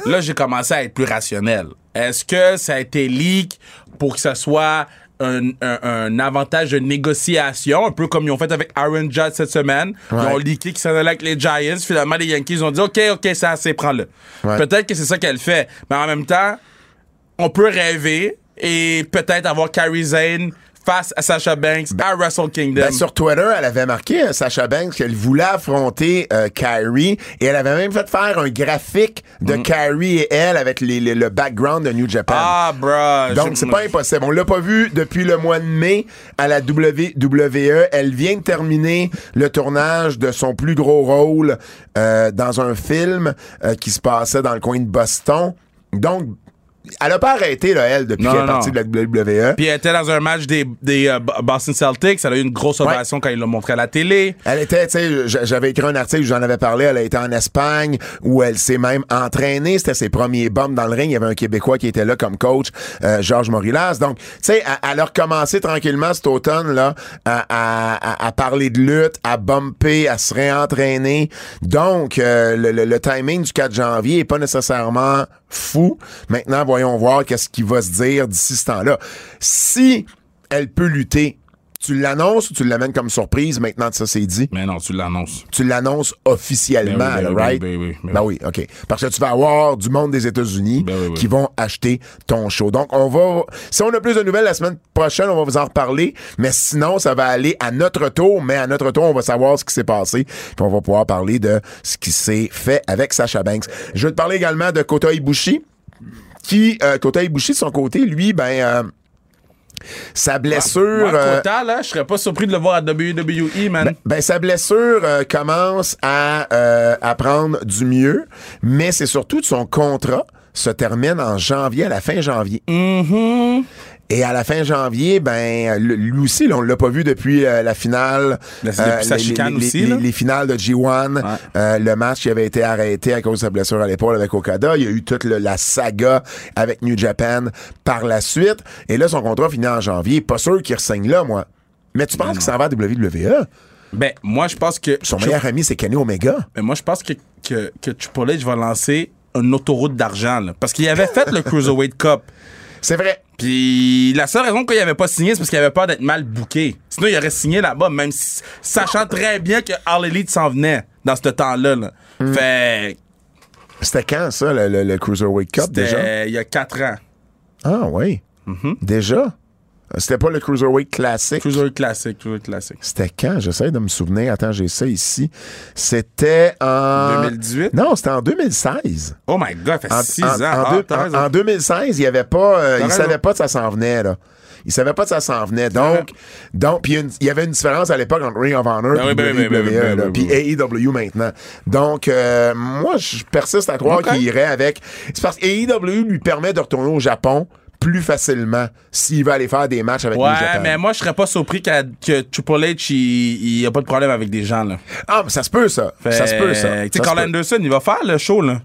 là, j'ai commencé à être plus rationnel. Est-ce que ça a été leak pour que ça soit un avantage de négociation, un peu comme ils ont fait avec Aaron Judge cette semaine? Ouais. Ils ont leaké qu'ils s'en allaient avec les Giants. Finalement, les Yankees ont dit, OK, c'est assez, prends-le. Ouais. Peut-être que c'est ça qu'elle fait. Mais en même temps, on peut rêver et peut-être avoir Kairi Sane face à Sasha Banks à Wrestle Kingdom. Ben sur Twitter, elle avait marqué à Sasha Banks qu'elle voulait affronter Kairi, et elle avait même fait faire un graphique de Kairi et elle avec le background de New Japan. Ah, bruh! Donc, c'est pas impossible. On l'a pas vu depuis le mois de mai à la WWE. Elle vient de terminer le tournage de son plus gros rôle dans un film qui se passait dans le coin de Boston. Donc, Elle a pas arrêté, là, elle, depuis qu'elle est partie de la WWE. Puis elle était dans un match des Boston Celtics. Elle a eu une grosse ovation quand ils l'ont montré à la télé. Elle était, tu sais, j'avais écrit un article où j'en avais parlé. Elle a été en Espagne où elle s'est même entraînée. C'était ses premiers bumps dans le ring. Il y avait un Québécois qui était là comme coach, Georges Morilas. Donc, tu sais, elle a recommencé tranquillement cet automne, là, à parler de lutte, à bumper, à se réentraîner. Donc, le timing du 4 janvier est pas nécessairement fou. Maintenant, voyons voir qu'est-ce qui va se dire d'ici ce temps-là. Si elle peut lutter, tu l'annonces ou tu l'amènes comme surprise maintenant que ça c'est dit? Mais non, tu l'annonces. Tu l'annonces officiellement, ben oui, ben right? Ben oui, OK. Parce que tu vas avoir du monde des États-Unis qui vont acheter ton show. Donc, on va... Si on a plus de nouvelles la semaine prochaine, on va vous en reparler. Mais sinon, ça va aller à notre tour. Mais à notre tour, on va savoir ce qui s'est passé. Puis on va pouvoir parler de ce qui s'est fait avec Sasha Banks. Je vais te parler également de Kota Ibushi. Kota Ibushi, de son côté, lui, sa blessure... Kota, là, je serais pas surpris de le voir à WWE, man. Ben sa blessure commence à prendre du mieux, mais c'est surtout de son contrat se termine en janvier, à la fin janvier. Mm-hmm. Et à la fin janvier, lui aussi, là, on l'a pas vu depuis la finale, les finales de G1, le match qui avait été arrêté à cause de sa blessure à l'épaule avec Okada. Il y a eu toute la saga avec New Japan par la suite. Et là, son contrat finit en janvier. Pas sûr qu'il ressigne là, moi. Mais tu penses qu'il s'en va à WWE? Ben, moi, je pense que... Son meilleur ami, c'est Kenny Omega. Ben, moi, je pense que Triple H va lancer une autoroute d'argent, là. Parce qu'il avait fait le Cruiserweight Cup. C'est vrai. Puis la seule raison qu'il n'avait pas signé, c'est parce qu'il avait peur d'être mal booké. Sinon, il aurait signé là-bas, même si, sachant très bien que All Elite s'en venait dans ce temps-là. Là. Mm. Fait... C'était quand, ça, le Cruiserweight Cup, déjà? Il y a 4 ans. Ah, oui. Mm-hmm. Déjà? C'était pas le Cruiserweight Classic? Cruiserweight Classic. C'était quand? J'essaie de me souvenir. Attends, j'ai ça ici. C'était en... 2018? Non, c'était en 2016. Oh my God, ça fait 6 ans. En 2016, il y avait pas... il savait pas que ça s'en venait, là. Il savait pas que ça s'en venait. Donc puis il y avait une différence à l'époque entre Ring of Honor et puis AEW maintenant. Donc, moi, je persiste à croire qu'il irait avec... C'est parce que AEW lui permet de retourner au Japon plus facilement s'il va aller faire des matchs avec New Japan. Ouais, mais moi, je serais pas surpris que Triple H, il a pas de problème avec des gens, là. Ah, mais ça se peut, ça. Ça se peut, ça. Tu sais, Carl Anderson, il va faire le show, là.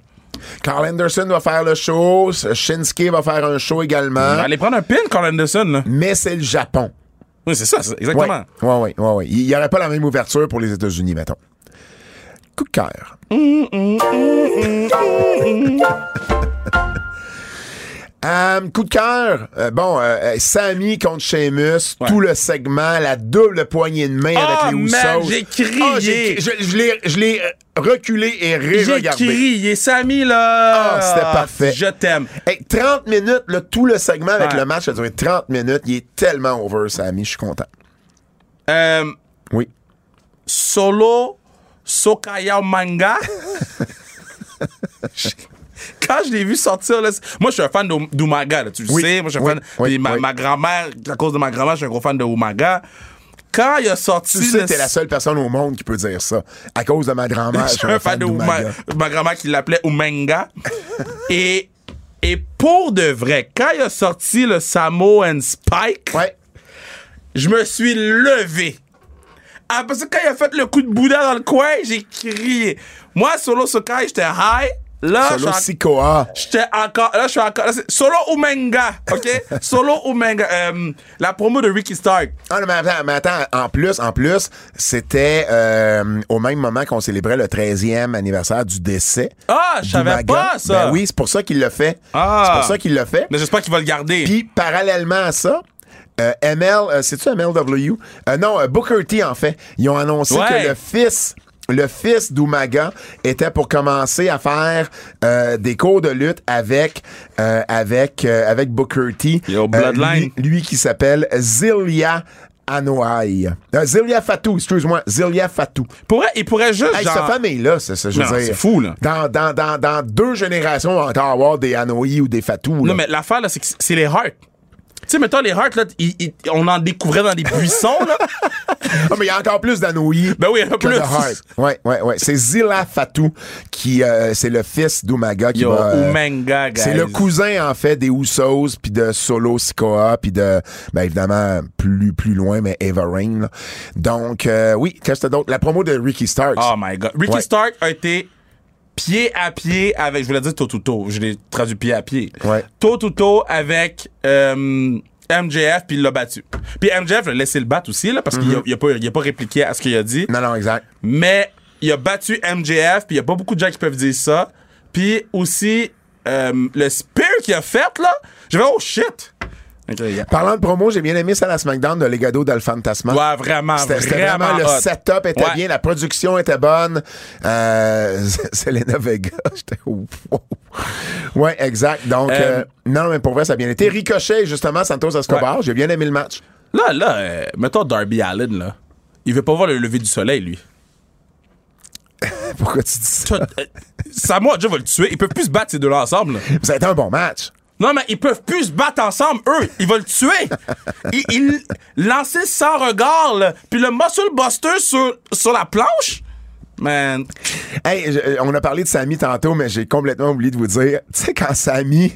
Carl Anderson va faire le show. Shinsuke va faire un show également. Il va aller prendre un pin, Carl Anderson, là. Mais c'est le Japon. Oui, c'est ça, exactement. Ouais. Il y aurait pas la même ouverture pour les États-Unis, mettons. Coup de cœur. Coup de cœur, Sami contre Sheamus, tout le segment, la double poignée de main avec les Usos. J'ai crié. Je l'ai reculé et regardé. J'ai crié. Sami, là. C'était parfait. Je t'aime. Hey, 30 minutes, là, tout le segment avec le match, ça a duré 30 minutes. Il est tellement over, Sami. Je suis content. Oui. Solo Sokaya Manga. Quand je l'ai vu sortir, là, moi, je suis un fan d'Umaga, là, tu le sais. Moi, je suis un fan. Ma grand-mère, à cause de ma grand-mère, je suis un gros fan de Umaga. Quand il a sorti. Tu sais, t'es la seule personne au monde qui peut dire ça. À cause de ma grand-mère, je suis un fan d'Umaga. Ma grand-mère qui l'appelait Umenga. et pour de vrai, quand il a sorti le Samoan Spike, je me suis levé. Après ça, quand il a fait le coup de Bouddha dans le coin, j'ai crié. Moi, Solo Sokai, j'étais high. Là, Solo Sikoa. Là, je suis encore. Là, Solo Umenga, OK? Solo Umenga. La promo de Ricky Stark. Ah, non, mais attends. En plus, c'était au même moment qu'on célébrait le 13e anniversaire du décès. Ah, je savais pas ça. Ben oui, c'est pour ça qu'il le fait. Mais j'espère qu'il va le garder. Puis, parallèlement à ça... c'est-tu MLW? Non, Booker T, en fait. Ils ont annoncé que le fils d'Umaga était pour commencer à faire des cours de lutte avec Booker T. Lui qui s'appelle Zilia Anoa'i. Zilia Fatou, excuse-moi. Zilia Fatou. Il pourrait juste... Hey, genre... Cette famille-là, c'est fou, là. Dans 2 générations, on va encore avoir des Anoa'i ou des Fatou. Non, mais l'affaire, là, c'est les Hart. Tu sais, mettons, les Hearts, là, on en découvrait dans des buissons, là. Ah, mais il y a encore plus d'Anoui. Ben oui, encore plus. Ouais. C'est Zila Fatou, qui, c'est le fils d'Umaga. Qui va, Umaga, guys. C'est le cousin, en fait, des Usos, puis de Solo Sikoa, puis de, ben évidemment, plus loin, mais Eva Rain, là. Donc, oui, qu'est-ce que d'autre? La promo de Ricky Stark. Oh my God. Ricky Stark a été pied à pied avec, je voulais dire Totuto, je l'ai traduit pied à pied. Ouais. Totuto avec MJF, puis il l'a battu. Puis MJF l'a laissé le battre aussi, là, parce qu'il a pas répliqué à ce qu'il a dit. Non, exact. Mais il a battu MJF, puis il y a pas beaucoup de gens qui peuvent dire ça. Puis aussi, le spear qu'il a fait, là, j'ai fait « Oh shit! » Okay, yeah. Parlant de promo, j'ai bien aimé ça la SmackDown de Legado del Fantasma. Ouais, vraiment. C'était vraiment le hot. Setup était bien, la production était bonne. Selena Vega, j'étais ouf. Ouais, exact. Donc, non, mais pour vrai, ça a bien été. Ricochet, justement, Santos Escobar, j'ai bien aimé le match. Là, mettons Darby Allin, là. Il veut pas voir le lever du soleil, lui. Pourquoi tu dis ça? Samoa Joe va le tuer. Ils peuvent plus se battre ces deux-là ensemble. Là. Ça a été un bon match. Non, mais ils peuvent plus se battre ensemble, eux. Ils veulent le tuer. Ils lancent sans regard, là. Puis le muscle buster sur la planche. Man. Hey, on a parlé de Sami tantôt, mais j'ai complètement oublié de vous dire. Tu sais, quand Sami,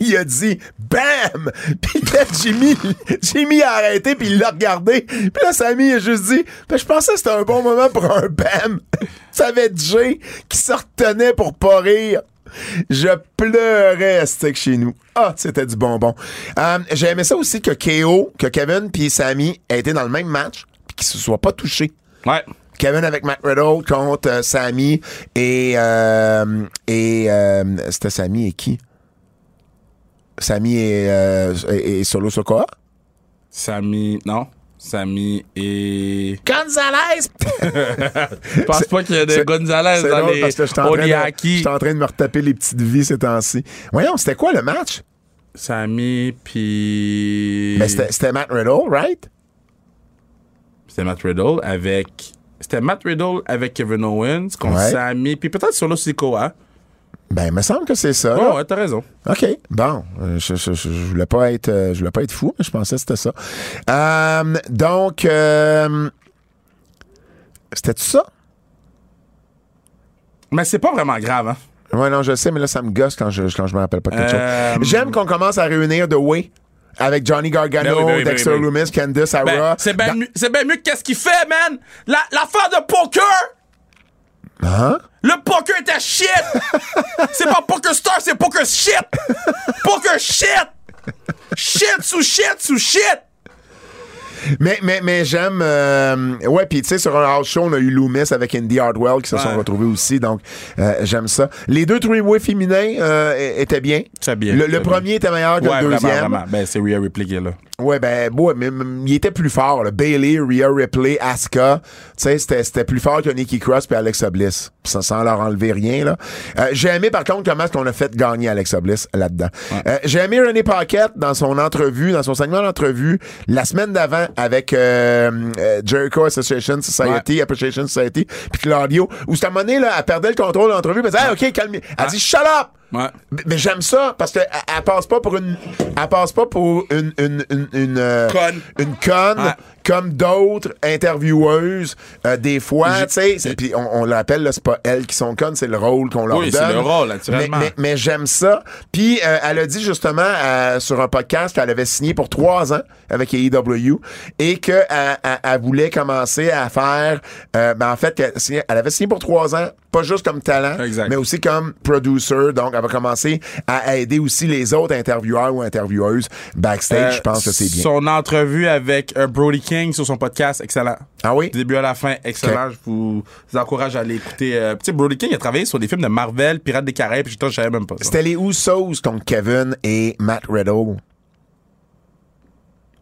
il a dit BAM! Puis là, Jimmy a arrêté, puis il l'a regardé. Puis là, Sami a juste dit je pensais que c'était un bon moment pour un BAM. Ça avait Jay qui se retenait pour pas rire. Je pleurais, c'était que chez nous. Ah, c'était du bonbon. J'ai aimé ça aussi que KO, que Kevin puis Sami aient été dans le même match puis qu'ils se soient pas touchés. Ouais. Kevin avec Matt Riddle contre Sami et c'était Sami et qui? Sami et Solo Sokoa? Sami et... Gonzalez! Je pense pas qu'il y a de Gonzalez dans les... Parce que je suis en train de me retaper les petites vies ces temps-ci. Voyons, c'était quoi le match? Sami puis... Mais c'était Matt Riddle, right? C'était Matt Riddle avec Kevin Owens contre Sami, puis peut-être Solo Sikoa. Ben, il me semble que c'est ça. Ouais, t'as raison. OK. Bon, je voulais pas être fou, mais je pensais que c'était ça. Donc, c'était-tu ça? Mais c'est pas vraiment grave, hein? Ouais, non, je sais, mais là, ça me gosse quand je me rappelle pas quelque chose. J'aime qu'on commence à réunir The Way avec Johnny Gargano, Dexter Lumis, Candice, Ara. C'est bien mieux que qu'est-ce qu'il fait, man! L'affaire de poker! Hein? Le poker était shit! C'est pas poker star, c'est poker shit! Poker shit! Shit sous shit! Mais j'aime... ouais, puis tu sais, sur un house show, on a eu Loomis avec Indy Hardwell qui se sont retrouvés aussi, donc j'aime ça. Les deux three-way féminins étaient bien. Le premier était meilleur que le deuxième. Vraiment. Ben, c'est Rhea Ripley qui est là. Ouais, mais il était plus fort. Là. Bailey, Rhea Ripley, Asuka. Tu sais, c'était plus fort que Nikki Cross et Alexa Bliss. Sans leur enlever rien, là. J'ai aimé, par contre, comment est-ce qu'on a fait gagner Alexa Bliss là-dedans. Ouais. J'ai aimé René Paquette dans son segment d'entrevue, la semaine d'avant avec Jericho Appreciation Society, puis Claudio, où c'est à un moment donné, là, elle perdait le contrôle de l'entrevue, elle disait « Hey, OK, calmez. » Elle dit « Shut up! » Ouais. Mais j'aime ça parce que elle passe pas pour une conne comme d'autres intervieweuses des fois, tu sais, puis on l'appelle là, c'est pas elles qui sont connes, c'est le rôle qu'on leur donne. Oui, c'est le rôle naturellement. Mais j'aime ça. Puis elle a dit justement sur un podcast qu'elle avait signé pour 3 ans avec AEW et que elle voulait commencer à faire en fait elle avait signé pour 3 ans, pas juste comme talent, mais aussi comme producer. Donc elle va commencer à aider aussi les autres intervieweurs ou intervieweuses backstage. Je pense que c'est bien. Son entrevue avec Brody King sur son podcast, excellent. Ah oui? Du début à la fin, excellent. Okay. Je vous encourage à aller écouter. Tu sais, Brody King a travaillé sur des films de Marvel, Pirates des Caraïbes, puis je savais même pas. C'était les Usos contre Kevin et Matt Riddle.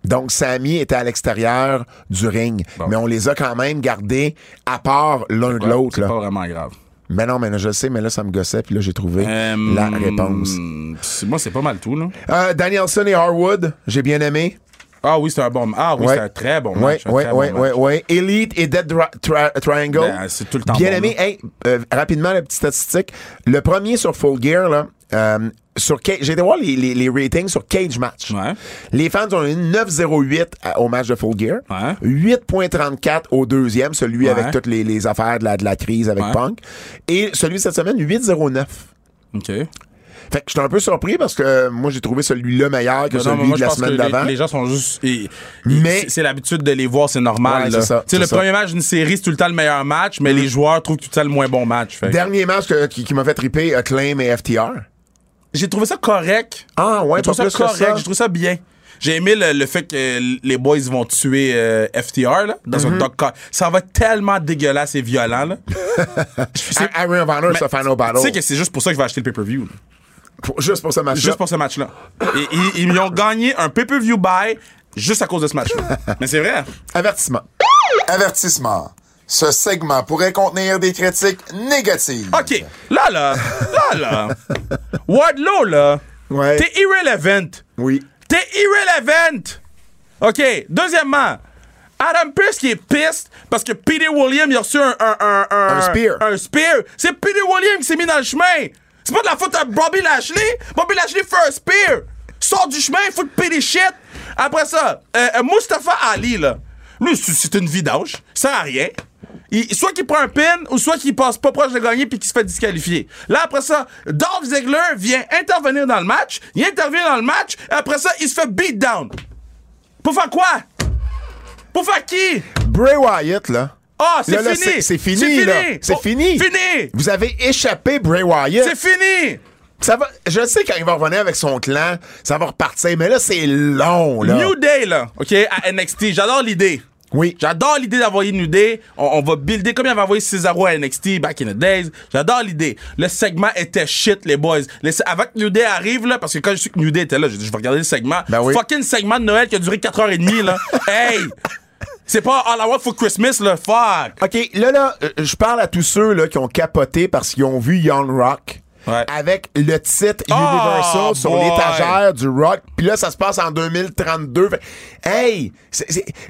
Donc, Sami était à l'extérieur du ring. Bon. Mais on les a quand même gardés à part l'un de l'autre. C'est pas vraiment grave. Mais non, mais là, je sais, mais là, ça me gossait, puis là, j'ai trouvé la réponse. Moi, c'est pas mal tout, là. Danielson et Harwood, j'ai bien aimé. Ah oui, c'est un bon... Ah oui, c'est un très bon match. Oui. Elite et Death Triangle. Ben, c'est tout le temps bien bon aimé. Hey, rapidement, la petite statistique. Le premier sur Full Gear, là, J'ai été voir les ratings sur Cage Match. Ouais. Les fans ont eu 9,08 au match de Full Gear, ouais. 8,34 au deuxième, celui ouais. avec toutes les affaires de la crise avec ouais. Punk, et celui de cette semaine, 8,09. OK. Fait que j'étais un peu surpris parce que moi j'ai trouvé celui-là meilleur que celui de la semaine d'avant. Les gens sont juste. Mais c'est l'habitude de les voir, c'est normal. Ouais, là. C'est ça, c'est le ça. Premier match d'une série, c'est tout le temps le meilleur match, mais les joueurs trouvent tout le temps le moins bon match. Fait. Dernier match qui m'a fait triper, Acclaim et FTR. J'ai trouvé ça correct. Ah ouais, j'ai trouvé ça correct, j'ai trouvé ça bien. J'ai aimé le fait que les boys vont tuer FTR là, dans son dog car. Ça va être tellement dégueulasse et violent là. Ring of Honor, c'est Final Battle. Tu sais que c'est juste pour ça que je vais acheter le pay-per-view. Là. Juste pour ce match-là. Juste pour ce match-là. Et, ils ont gagné un pay-per-view buy juste à cause de ce match-là. Mais c'est vrai. Avertissement. Avertissement. Ce segment pourrait contenir des critiques négatives. OK. Là. Wardlow, là. Ouais. T'es irrelevant. Oui. T'es irrelevant. OK. Deuxièmement, Adam Pearce qui est piste parce que Peter Williams a reçu un spear. Un spear. C'est Peter Williams qui s'est mis dans le chemin. C'est pas de la faute à Bobby Lashley. Bobby Lashley fait un spear. Sort du chemin, il faut te péter shit. Après ça, Mustafa Ali, là. Lui, c'est une vidange. Ça sert à rien. Soit qu'il prend un pin, ou soit qu'il passe pas proche de gagner puis qu'il se fait disqualifier. Là, après ça, Dolph Ziggler vient intervenir dans le match. Il intervient dans le match. Et après ça, il se fait beat down. Pour faire quoi? Pour faire qui? Bray Wyatt, là. Ah, c'est fini! C'est fini! Fini! Vous avez échappé Bray Wyatt! C'est fini! Ça va. Je sais quand il va revenir avec son clan, ça va repartir, mais là, c'est long, là. New Day, là, OK, à NXT. J'adore l'idée. Oui. J'adore l'idée d'envoyer New Day. On va builder comme il avait envoyé Cesaro à NXT back in the days. J'adore l'idée. Le segment était shit, les boys. Avant que New Day arrive, là, parce que quand je suis que New Day était là, je vais regarder le segment. Ben oui. Fucking segment de Noël qui a duré 4h30, là. Hey! C'est pas All I Want for Christmas, là. Fuck! OK, là, je parle à tous ceux là, qui ont capoté parce qu'ils ont vu Young Rock avec le titre Universal sur l'étagère du Rock. Puis là, ça se passe en 2032. Fait, hey!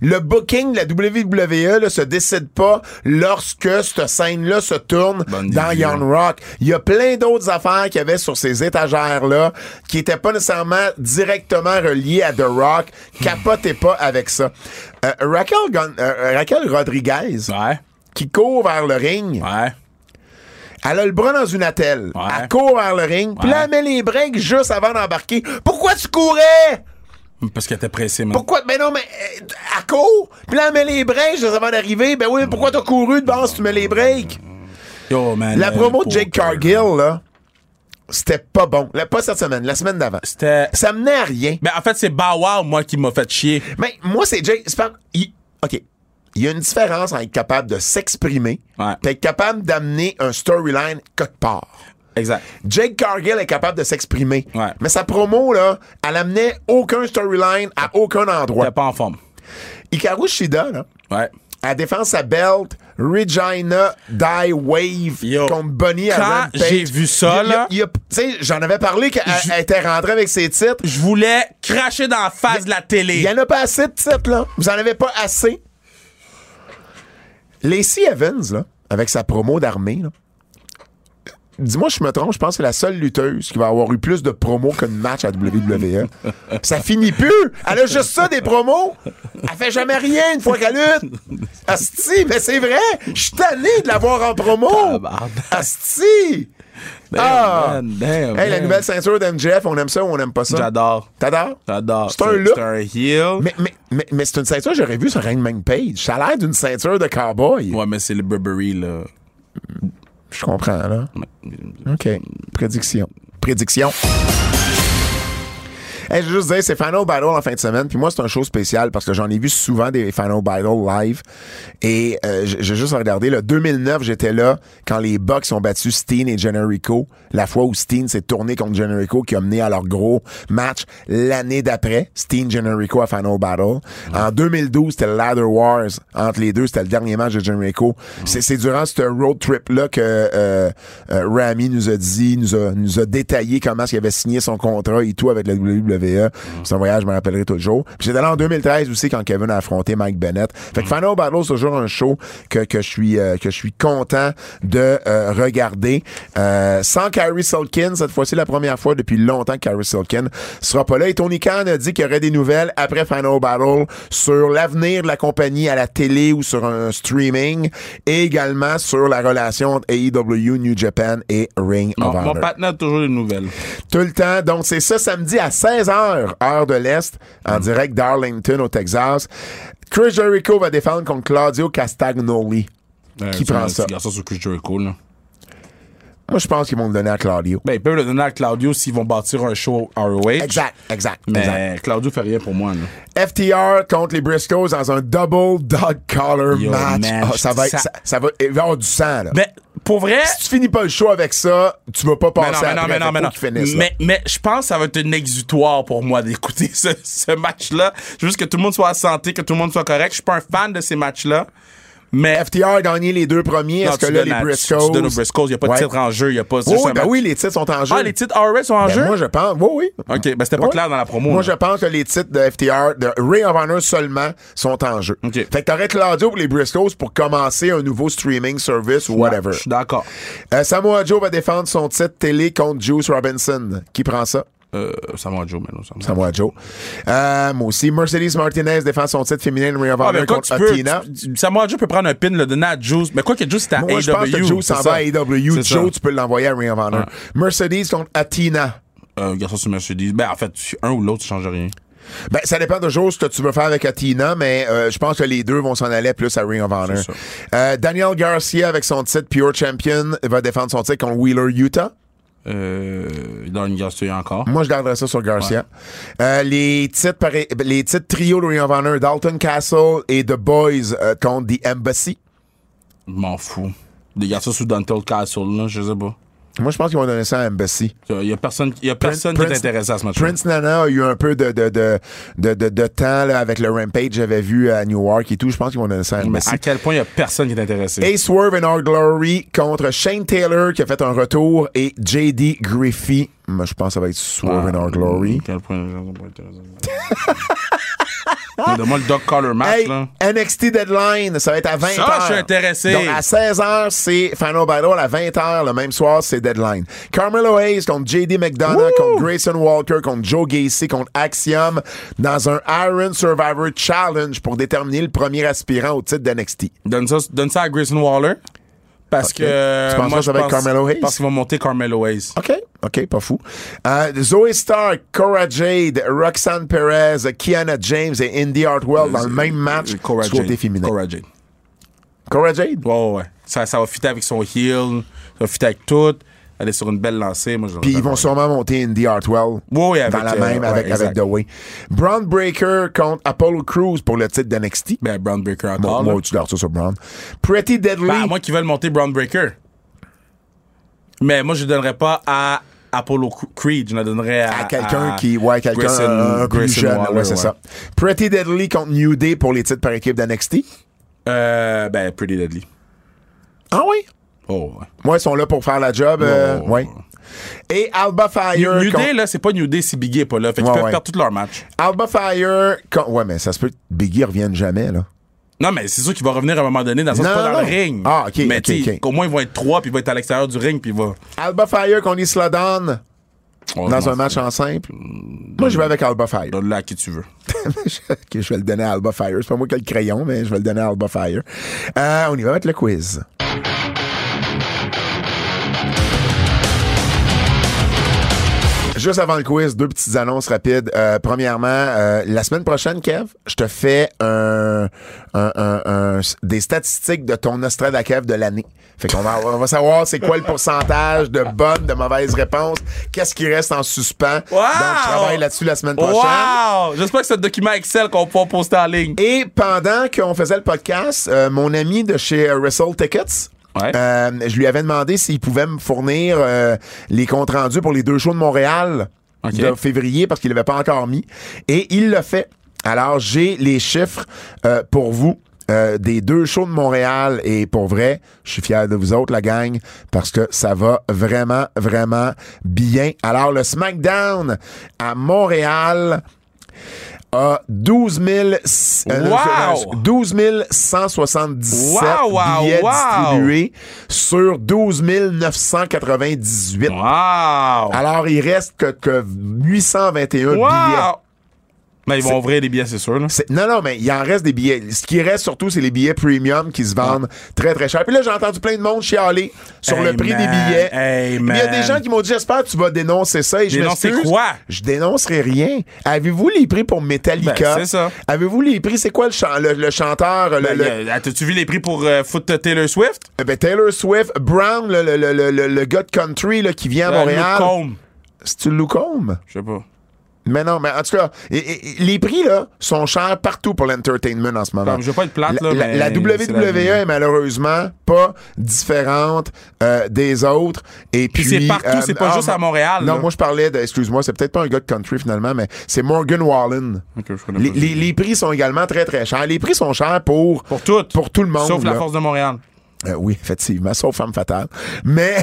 Le booking de la WWE là, se décide pas lorsque cette scène-là se tourne dans Young Rock. Il y a plein d'autres affaires qu'il y avait sur ces étagères-là qui étaient pas nécessairement directement reliées à The Rock. Capotez pas avec ça. Raquel Rodriguez, qui court vers le ring, elle a le bras dans une attelle, elle court vers le ring, puis là, elle met les breaks juste avant d'embarquer. Pourquoi tu courais? Parce qu'elle était pressée, man. Pourquoi? Ben non, mais elle court, puis là, elle met les breaks juste avant d'arriver. Ben oui, pourquoi t'as couru de base si tu mets les breaks? Yo, man, la promo de Jake Cargill, là, c'était pas bon. Pas cette semaine, la semaine d'avant. Ça menait à rien. Mais en fait, c'est Bow Wow, moi, qui m'a fait chier. Mais moi, c'est Jake. OK. Il y a une différence entre être capable de s'exprimer et être capable d'amener un storyline quelque part. Exact. Jake Cargill est capable de s'exprimer. Ouais. Mais sa promo, là, elle amenait aucun storyline à aucun endroit. Elle n'est pas en forme. Hikaru Shida, là, elle défend sa belt Regina Die Wave contre Bonnie à Rampage. Quand j'ai vu ça, là... Tu sais, j'en avais parlé qu'elle était rentrée avec ses titres. Je voulais cracher dans la face de la télé. Il n'y en a pas assez de titres, là. Vous n'en avez pas assez. Lacey Evans, là, avec sa promo d'armée, là, dis-moi si je me trompe, je pense que c'est la seule lutteuse qui va avoir eu plus de promos que de matchs à WWE. Ça finit plus! Elle a juste ça, des promos! Elle fait jamais rien une fois qu'elle lutte! Asti, mais c'est vrai! Je suis tanné de l'avoir en promo! Asti! Damn, hey, la nouvelle ceinture d'MJF, on aime ça ou on aime pas ça? J'adore. T'adores? C'est un look. C'est un heel. Mais c'est une ceinture, j'aurais vu sur Hangman Page. Ça a l'air d'une ceinture de cowboy. Ouais, mais c'est le Burberry, là. Je comprends, là. OK. Prédiction. Hey, je veux juste dire, c'est Final Battle en fin de semaine. Puis moi, c'est un show spécial parce que j'en ai vu souvent des Final Battle live. Et j'ai juste regardé. Le 2009, j'étais là quand les Bucks ont battu Steen et Generico. La fois où Steen s'est tourné contre Generico qui a mené à leur gros match l'année d'après. Steen-Generico à Final Battle. En 2012, c'était le Ladder Wars entre les deux. C'était le dernier match de Generico. C'est durant ce road trip-là que Rami nous a détaillé comment il avait signé son contrat et tout avec la WWE. WWE. C'est un voyage, je me rappellerai toujours. Puis j'étais là en 2013 aussi quand Kevin a affronté Mike Bennett. Fait que Final Battle, c'est toujours un show que je suis content de regarder. Sans Carrie Silkin, cette fois-ci, la première fois depuis longtemps que Carrie Silkin sera pas là. Et Tony Khan a dit qu'il y aurait des nouvelles après Final Battle sur l'avenir de la compagnie à la télé ou sur un streaming et également sur la relation entre AEW, New Japan et Ring of Honor. Mon partenaire a toujours des nouvelles. Tout le temps. Donc, c'est ça samedi à 16h, heure de l'Est, en direct d'Arlington au Texas. Chris Jericho va défendre contre Claudio Castagnoli. Qui prend ça? Garçon sur Chris Jericho, là. Moi, je pense qu'ils vont le donner à Claudio. Ben, ils peuvent le donner à Claudio s'ils vont bâtir un show ROH. Exact. Mais Claudio fait rien pour moi, là. FTR contre les Briscoes dans un double dog collar match. Oh, ça va avoir du sang, là. Mais pour vrai... Si tu finis pas le show avec ça, tu vas pas passer à la qu'il finisse. Mais je pense que ça va être une exutoire pour moi d'écouter ce match-là. Juste que tout le monde soit en santé, que tout le monde soit correct. Je suis pas un fan de ces matchs-là. Mais FTR a gagné les deux premiers. Est-ce que là, les Briscoes... Tu donnes aux Briscoes, il n'y a pas de titre en jeu. Y a pas, oui, les titres sont en jeu. Ah, les titres RS sont en jeu? Moi, je pense... Oui. OK, ben c'était pas clair dans la promo. Moi, je pense que les titres de FTR, de Ring of Honor seulement, sont en jeu. Okay. Fait que t'aurais Claudio pour les Briscoes pour commencer un nouveau streaming service ou whatever. Je suis d'accord. Samoa Joe va défendre son titre télé contre Juice Robinson. Qui prend ça? Samoa Joe, maintenant. Samoa Joe. Moi aussi. Mercedes Martinez défend son titre féminin Ring of Honor contre Athena. Samoa Joe peut prendre un pin, le donner à Juice. Mais quoi que Juice, c'est à AEW. Moi, je pense que Juice s'en va à AEW. Joe, tu peux l'envoyer à Ring of Honor. Mercedes contre Athena. Garçon, c'est Mercedes. Ben, en fait, un ou l'autre, ça change rien. Ben, ça dépend toujours ce que tu veux faire avec Athena, mais je pense que les deux vont s'en aller plus à Ring of Honor. Daniel Garcia, avec son titre Pure Champion, va défendre son titre contre Wheeler Yuta. Il donne Garcia encore. Moi, je garderais ça sur Garcia. Ouais. Les titres trio de Ring of Honor, Dalton Castle et The Boys contre The Embassy. Je m'en fous. Des Garcia sous Dalton Castle, là, je sais pas. Moi, je pense qu'ils vont donner ça à Embassy. Il y a personne qui est intéressé à ce match-là. Prince Nana a eu un peu de temps là, avec le Rampage, j'avais vu à Newark et tout. Je pense qu'ils vont donner ça à Embassy. Mais à quel point il y a personne qui est intéressé. Ace Swerve and Our Glory contre Shane Taylor qui a fait un retour et J.D. Griffey. Moi, je pense que ça va être Swerve and Our Glory. À quel point les gens sont pas intéressés. Donne-moi le Dog Collar match, là. NXT Deadline, ça va être à 20h. Ça, je suis intéressé. Donc, à 16h, c'est Final Battle. À 20h, le même soir, c'est Deadline. Carmelo Hayes contre JD McDonagh, contre Grayson Walker, contre Joe Gacy, contre Axiom, dans un Iron Survivor Challenge pour déterminer le premier aspirant au titre d'NXT. Donne ça à Grayson Waller. Parce que. Tu penses moi, que ça va être Carmelo Hayes? Parce qu'ils vont monter Carmelo Hayes. OK, pas fou. Zoe Stark, Cora Jade, Roxanne Perez, Kiana James et Indy Hartwell dans le même match du côté féminin. Cora Jade? Ouais. Ça va fitter avec son heel, ça va fitter avec tout. Elle est sur une belle lancée. Puis ils vont sûrement monter Indy Hartwell dans la même avec Dewey. Braun Breaker contre Apollo Crews pour le titre d'NXT. Ben, Braun Breaker encore. Moi, tu dors ça sur Braun. Pretty Deadly. Ben, à moins qu'ils veulent monter Braun Breaker. Mais moi, je ne donnerais pas à Apollo Creed. Je le donnerais à quelqu'un qui... Ouais, quelqu'un plus jeune. Waller, c'est ça. Pretty Deadly contre New Day pour les titres par équipe d'NXT. Ben, Pretty Deadly. Ah oui? Ils sont là pour faire la job. Et Alba Fire. New Day, là, c'est pas New Day si Biggie est pas là. Fait qu'ils peuvent perdre tout leur match. Alba Fire. Mais ça se peut que Biggie revienne jamais, là. Non, mais c'est sûr qu'il va revenir à un moment donné dans le sens pas dans le ring. Ah, OK. Mais tu sais, au moins, ils vont être trois, puis ils vont être à l'extérieur du ring, puis va. Alba Fire qu'on y Isla Dawn dans un match en simple. Moi, je vais avec Alba Fire. Donne-le à qui tu veux. Je vais le donner à Alba Fire. C'est pas moi qui ai le crayon, mais je vais le donner à Alba Fire. On y va avec le quiz. Juste avant le quiz, deux petites annonces rapides. Premièrement, la semaine prochaine, Kev, je te fais des statistiques de ton Ostrada Kev de l'année. Fait qu'on va savoir c'est quoi le pourcentage de bonnes, de mauvaises réponses. Qu'est-ce qui reste en suspens. Wow! Donc, je travaille là-dessus la semaine prochaine. Wow! J'espère que c'est un document Excel qu'on peut poster en ligne. Et pendant qu'on faisait le podcast, mon ami de chez Wrestle Tickets... je lui avais demandé s'il pouvait me fournir les comptes rendus pour les deux shows de Montréal de février parce qu'il l'avait pas encore mis. Et il l'a fait. Alors, j'ai les chiffres pour vous. des deux shows de Montréal. Et pour vrai, je suis fier de vous autres, la gang, parce que ça va vraiment, vraiment bien. Alors, le SmackDown à Montréal a 12 177 billets distribués sur 12 998. Alors, il reste que 821 billets. Mais ils vont ouvrir les billets, c'est sûr. Là. Non, mais il en reste des billets. Ce qui reste surtout, c'est les billets premium qui se vendent très, très cher. Puis là, j'ai entendu plein de monde chialer sur le prix des billets. Il y a des gens qui m'ont dit, j'espère que tu vas dénoncer ça. Et je m'excuse. Dénoncer quoi? Je dénoncerai rien. Avez-vous les prix pour Metallica? C'est ça. Avez-vous les prix? C'est quoi le chanteur? As-tu vu les prix pour foot Taylor Swift? Taylor Swift, Brown, le gars de country là, qui vient à Montréal. Lucombe. C'est-tu Lucombe? Je sais pas. Mais non, mais en tout cas, les prix là sont chers partout pour l'entertainment en ce moment. Comme je veux pas être plate, là, la WWE est malheureusement pas différente des autres. Et puis c'est partout, c'est pas juste à Montréal. Non, là. Moi je parlais de, excuse-moi, c'est peut-être pas un gars de country finalement, mais c'est Morgan Wallen. Okay, les prix sont également très très chers. Les prix sont chers pour tout le monde. Sauf là. La force de Montréal. Oui, effectivement, sauf Femme Fatale. Mais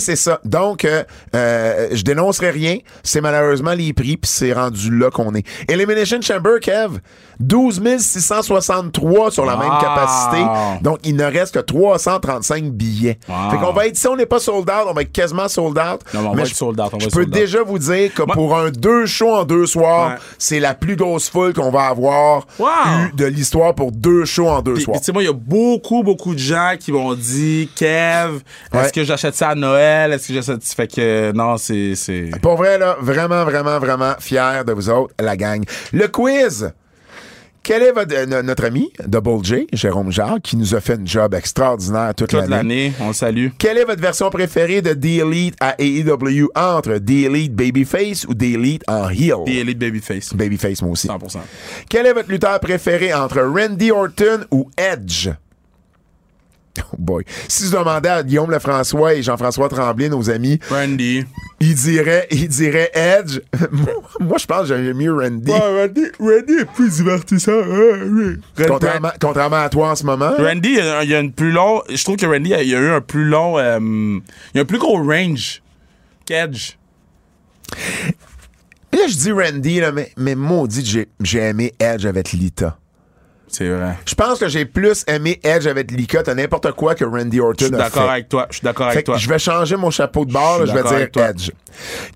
c'est ça. Donc, je dénoncerai rien. C'est malheureusement les prix, puis c'est rendu là qu'on est. Elimination Chamber, Kev, 12 663 sur la même capacité. Donc, il ne reste que 335 billets. Wow. Fait qu'on va être, si on n'est pas sold out, on va être quasiment sold out. Non, mais on va être sold out. Je peux déjà vous dire que pour un 2 shows en 2 soirs, c'est la plus grosse foule qu'on va avoir eu de l'histoire pour 2 shows en 2 soirs. Tu sais, moi, il y a beaucoup de gens qui m'ont dit Kev, est-ce que j'achète ça à Noël? Est-ce que j'achète ça? Fait que non, c'est... Pour vrai, là, vraiment, vraiment, vraiment fier de vous autres, la gang. Le quiz! Quel est notre ami, Double J, Jérôme Jacques, qui nous a fait une job extraordinaire toute l'année. On le salue. Quelle est votre version préférée de The Elite à AEW entre The Elite Babyface ou The Elite en heel? The Elite Babyface. Babyface, moi aussi. 100%. Quel est votre lutteur préféré entre Randy Orton ou Edge? Oh boy. Si je demandais à Guillaume Lefrançois et Jean-François Tremblay, nos amis, Randy, il dirait Edge. Moi, je pense que j'aime mieux Randy. Ouais, Randy est plus divertissant. Contrairement à toi en ce moment. Randy, il y a une plus longue. Je trouve que Randy, il y a eu un plus long. Il y a un plus gros range qu'Edge. Là, je dis Randy, là, mais maudit, j'ai aimé Edge avec Lita. C'est vrai. Je pense que j'ai plus aimé Edge avec Lika, t'as n'importe quoi que Randy Orton a fait. Je suis d'accord avec toi. Je vais changer mon chapeau de bord, je vais dire Edge.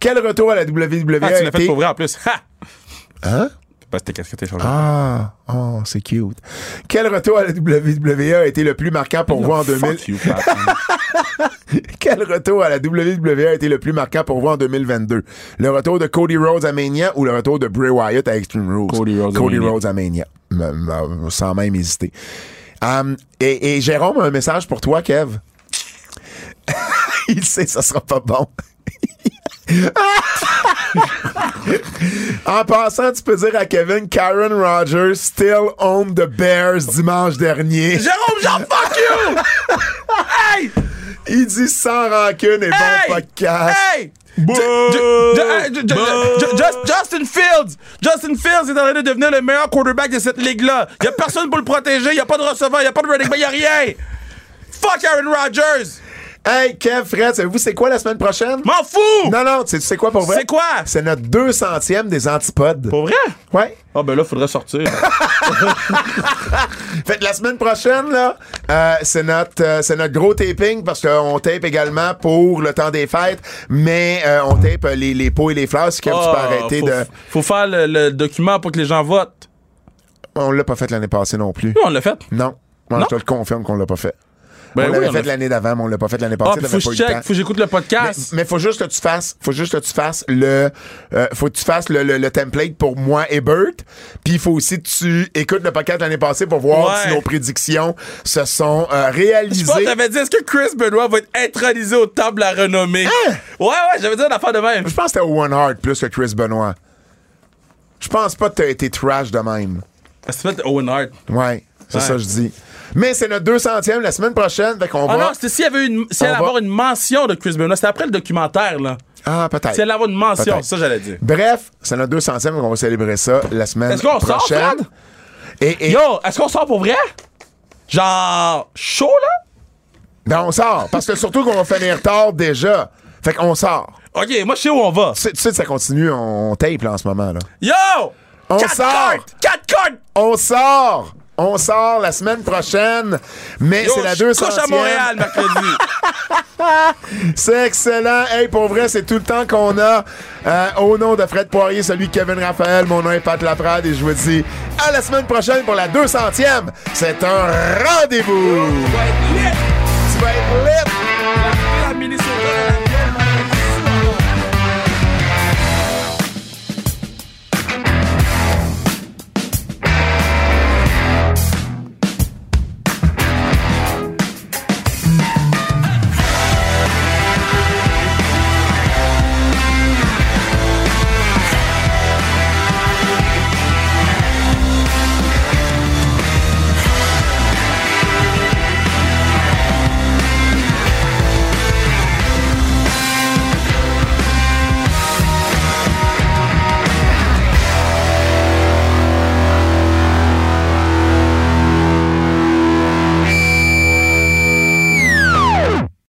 Quel retour à la WWE a été... tu l'as fait pour vrai en plus. Hein? Parce que t'es casquetté sur le... Ah, oh, c'est cute. Quel retour à la WWE a été le plus marquant pour vous en 2000? Fuck you, Quel retour à la WWE a été le plus marquant pour vous en 2022? Le retour de Cody Rhodes à Mania ou le retour de Bray Wyatt à Extreme Rules? Cody Rhodes à Mania. Sans même hésiter. Et Jérôme a un message pour toi, Kev. Il sait que ça sera pas bon. En passant, tu peux dire à Kevin, Karen Rogers still owned the Bears dimanche dernier. Jérôme Jean, fuck you! Hey! Il dit sans rancune et bon podcast. Hey! Justin Fields est en train de devenir le meilleur quarterback de cette ligue-là. Il n'y a personne pour le protéger, il n'y a pas de receveur, il n'y a pas de running back, il n'y a rien. Fuck Aaron Rodgers! Hey, Kev, Fred, savez-vous c'est quoi la semaine prochaine? M'en fous! Non, tu sais quoi pour vrai? C'est quoi? C'est notre 200e des antipodes. Pour vrai? Ouais. Ah, ben là, faudrait sortir. Fait la semaine prochaine, là, c'est notre gros taping parce qu'on tape également pour le temps des fêtes, mais on tape les pots et les fleurs. Kev, tu peux arrêter de... Faut faire le document pour que les gens votent. On l'a pas fait l'année passée non plus. Oui, on l'a fait. Non. Je te le confirme qu'on l'a pas fait. On l'a fait l'année d'avant, mais on l'a pas fait l'année passée. Faut que j'écoute le podcast. Mais faut juste que tu fasses le template pour moi et Bert. Puis il faut aussi que tu écoutes le podcast l'année passée pour voir si nos prédictions se sont réalisées. Je pense que t'avais dit, est-ce que Chris Benoit va être intronisé aux tables à renommée? Hein? Ouais, j'avais dit une affaire de même. Je pense que c'était Owen Hart plus que Chris Benoit. Je pense pas que t'as été trash de même. Est-ce que Owen Hart? Ouais, c'est ça que je dis. Mais c'est notre 200e la semaine prochaine. Non, c'était s'il y avait une mention de Chris Benoit. C'était après le documentaire, là. Ah, peut-être. Si elle avait une mention, c'est ça que j'allais dire. Bref, c'est notre 200e, donc on va célébrer ça la semaine prochaine. Est-ce qu'on sort, Fred? Yo, est-ce qu'on sort pour vrai? Genre, chaud, là? Ben, on sort. Parce que surtout qu'on va finir tard déjà. Fait qu'on sort. OK, moi, je sais où on va. Tu sais, ça continue. On tape, là, en ce moment, là. Yo! On sort! 4 cartes! On sort! On sort la semaine prochaine, mais yo, c'est la 200e. Couche à Montréal, mercredi. C'est excellent. Hey, pour vrai, c'est tout le temps qu'on a. Au nom de Fred Poirier, celui de Kevin Raphaël, mon nom est Pat Laprade et je vous dis à la semaine prochaine pour la 200e. C'est un rendez-vous. Tu vas être lit.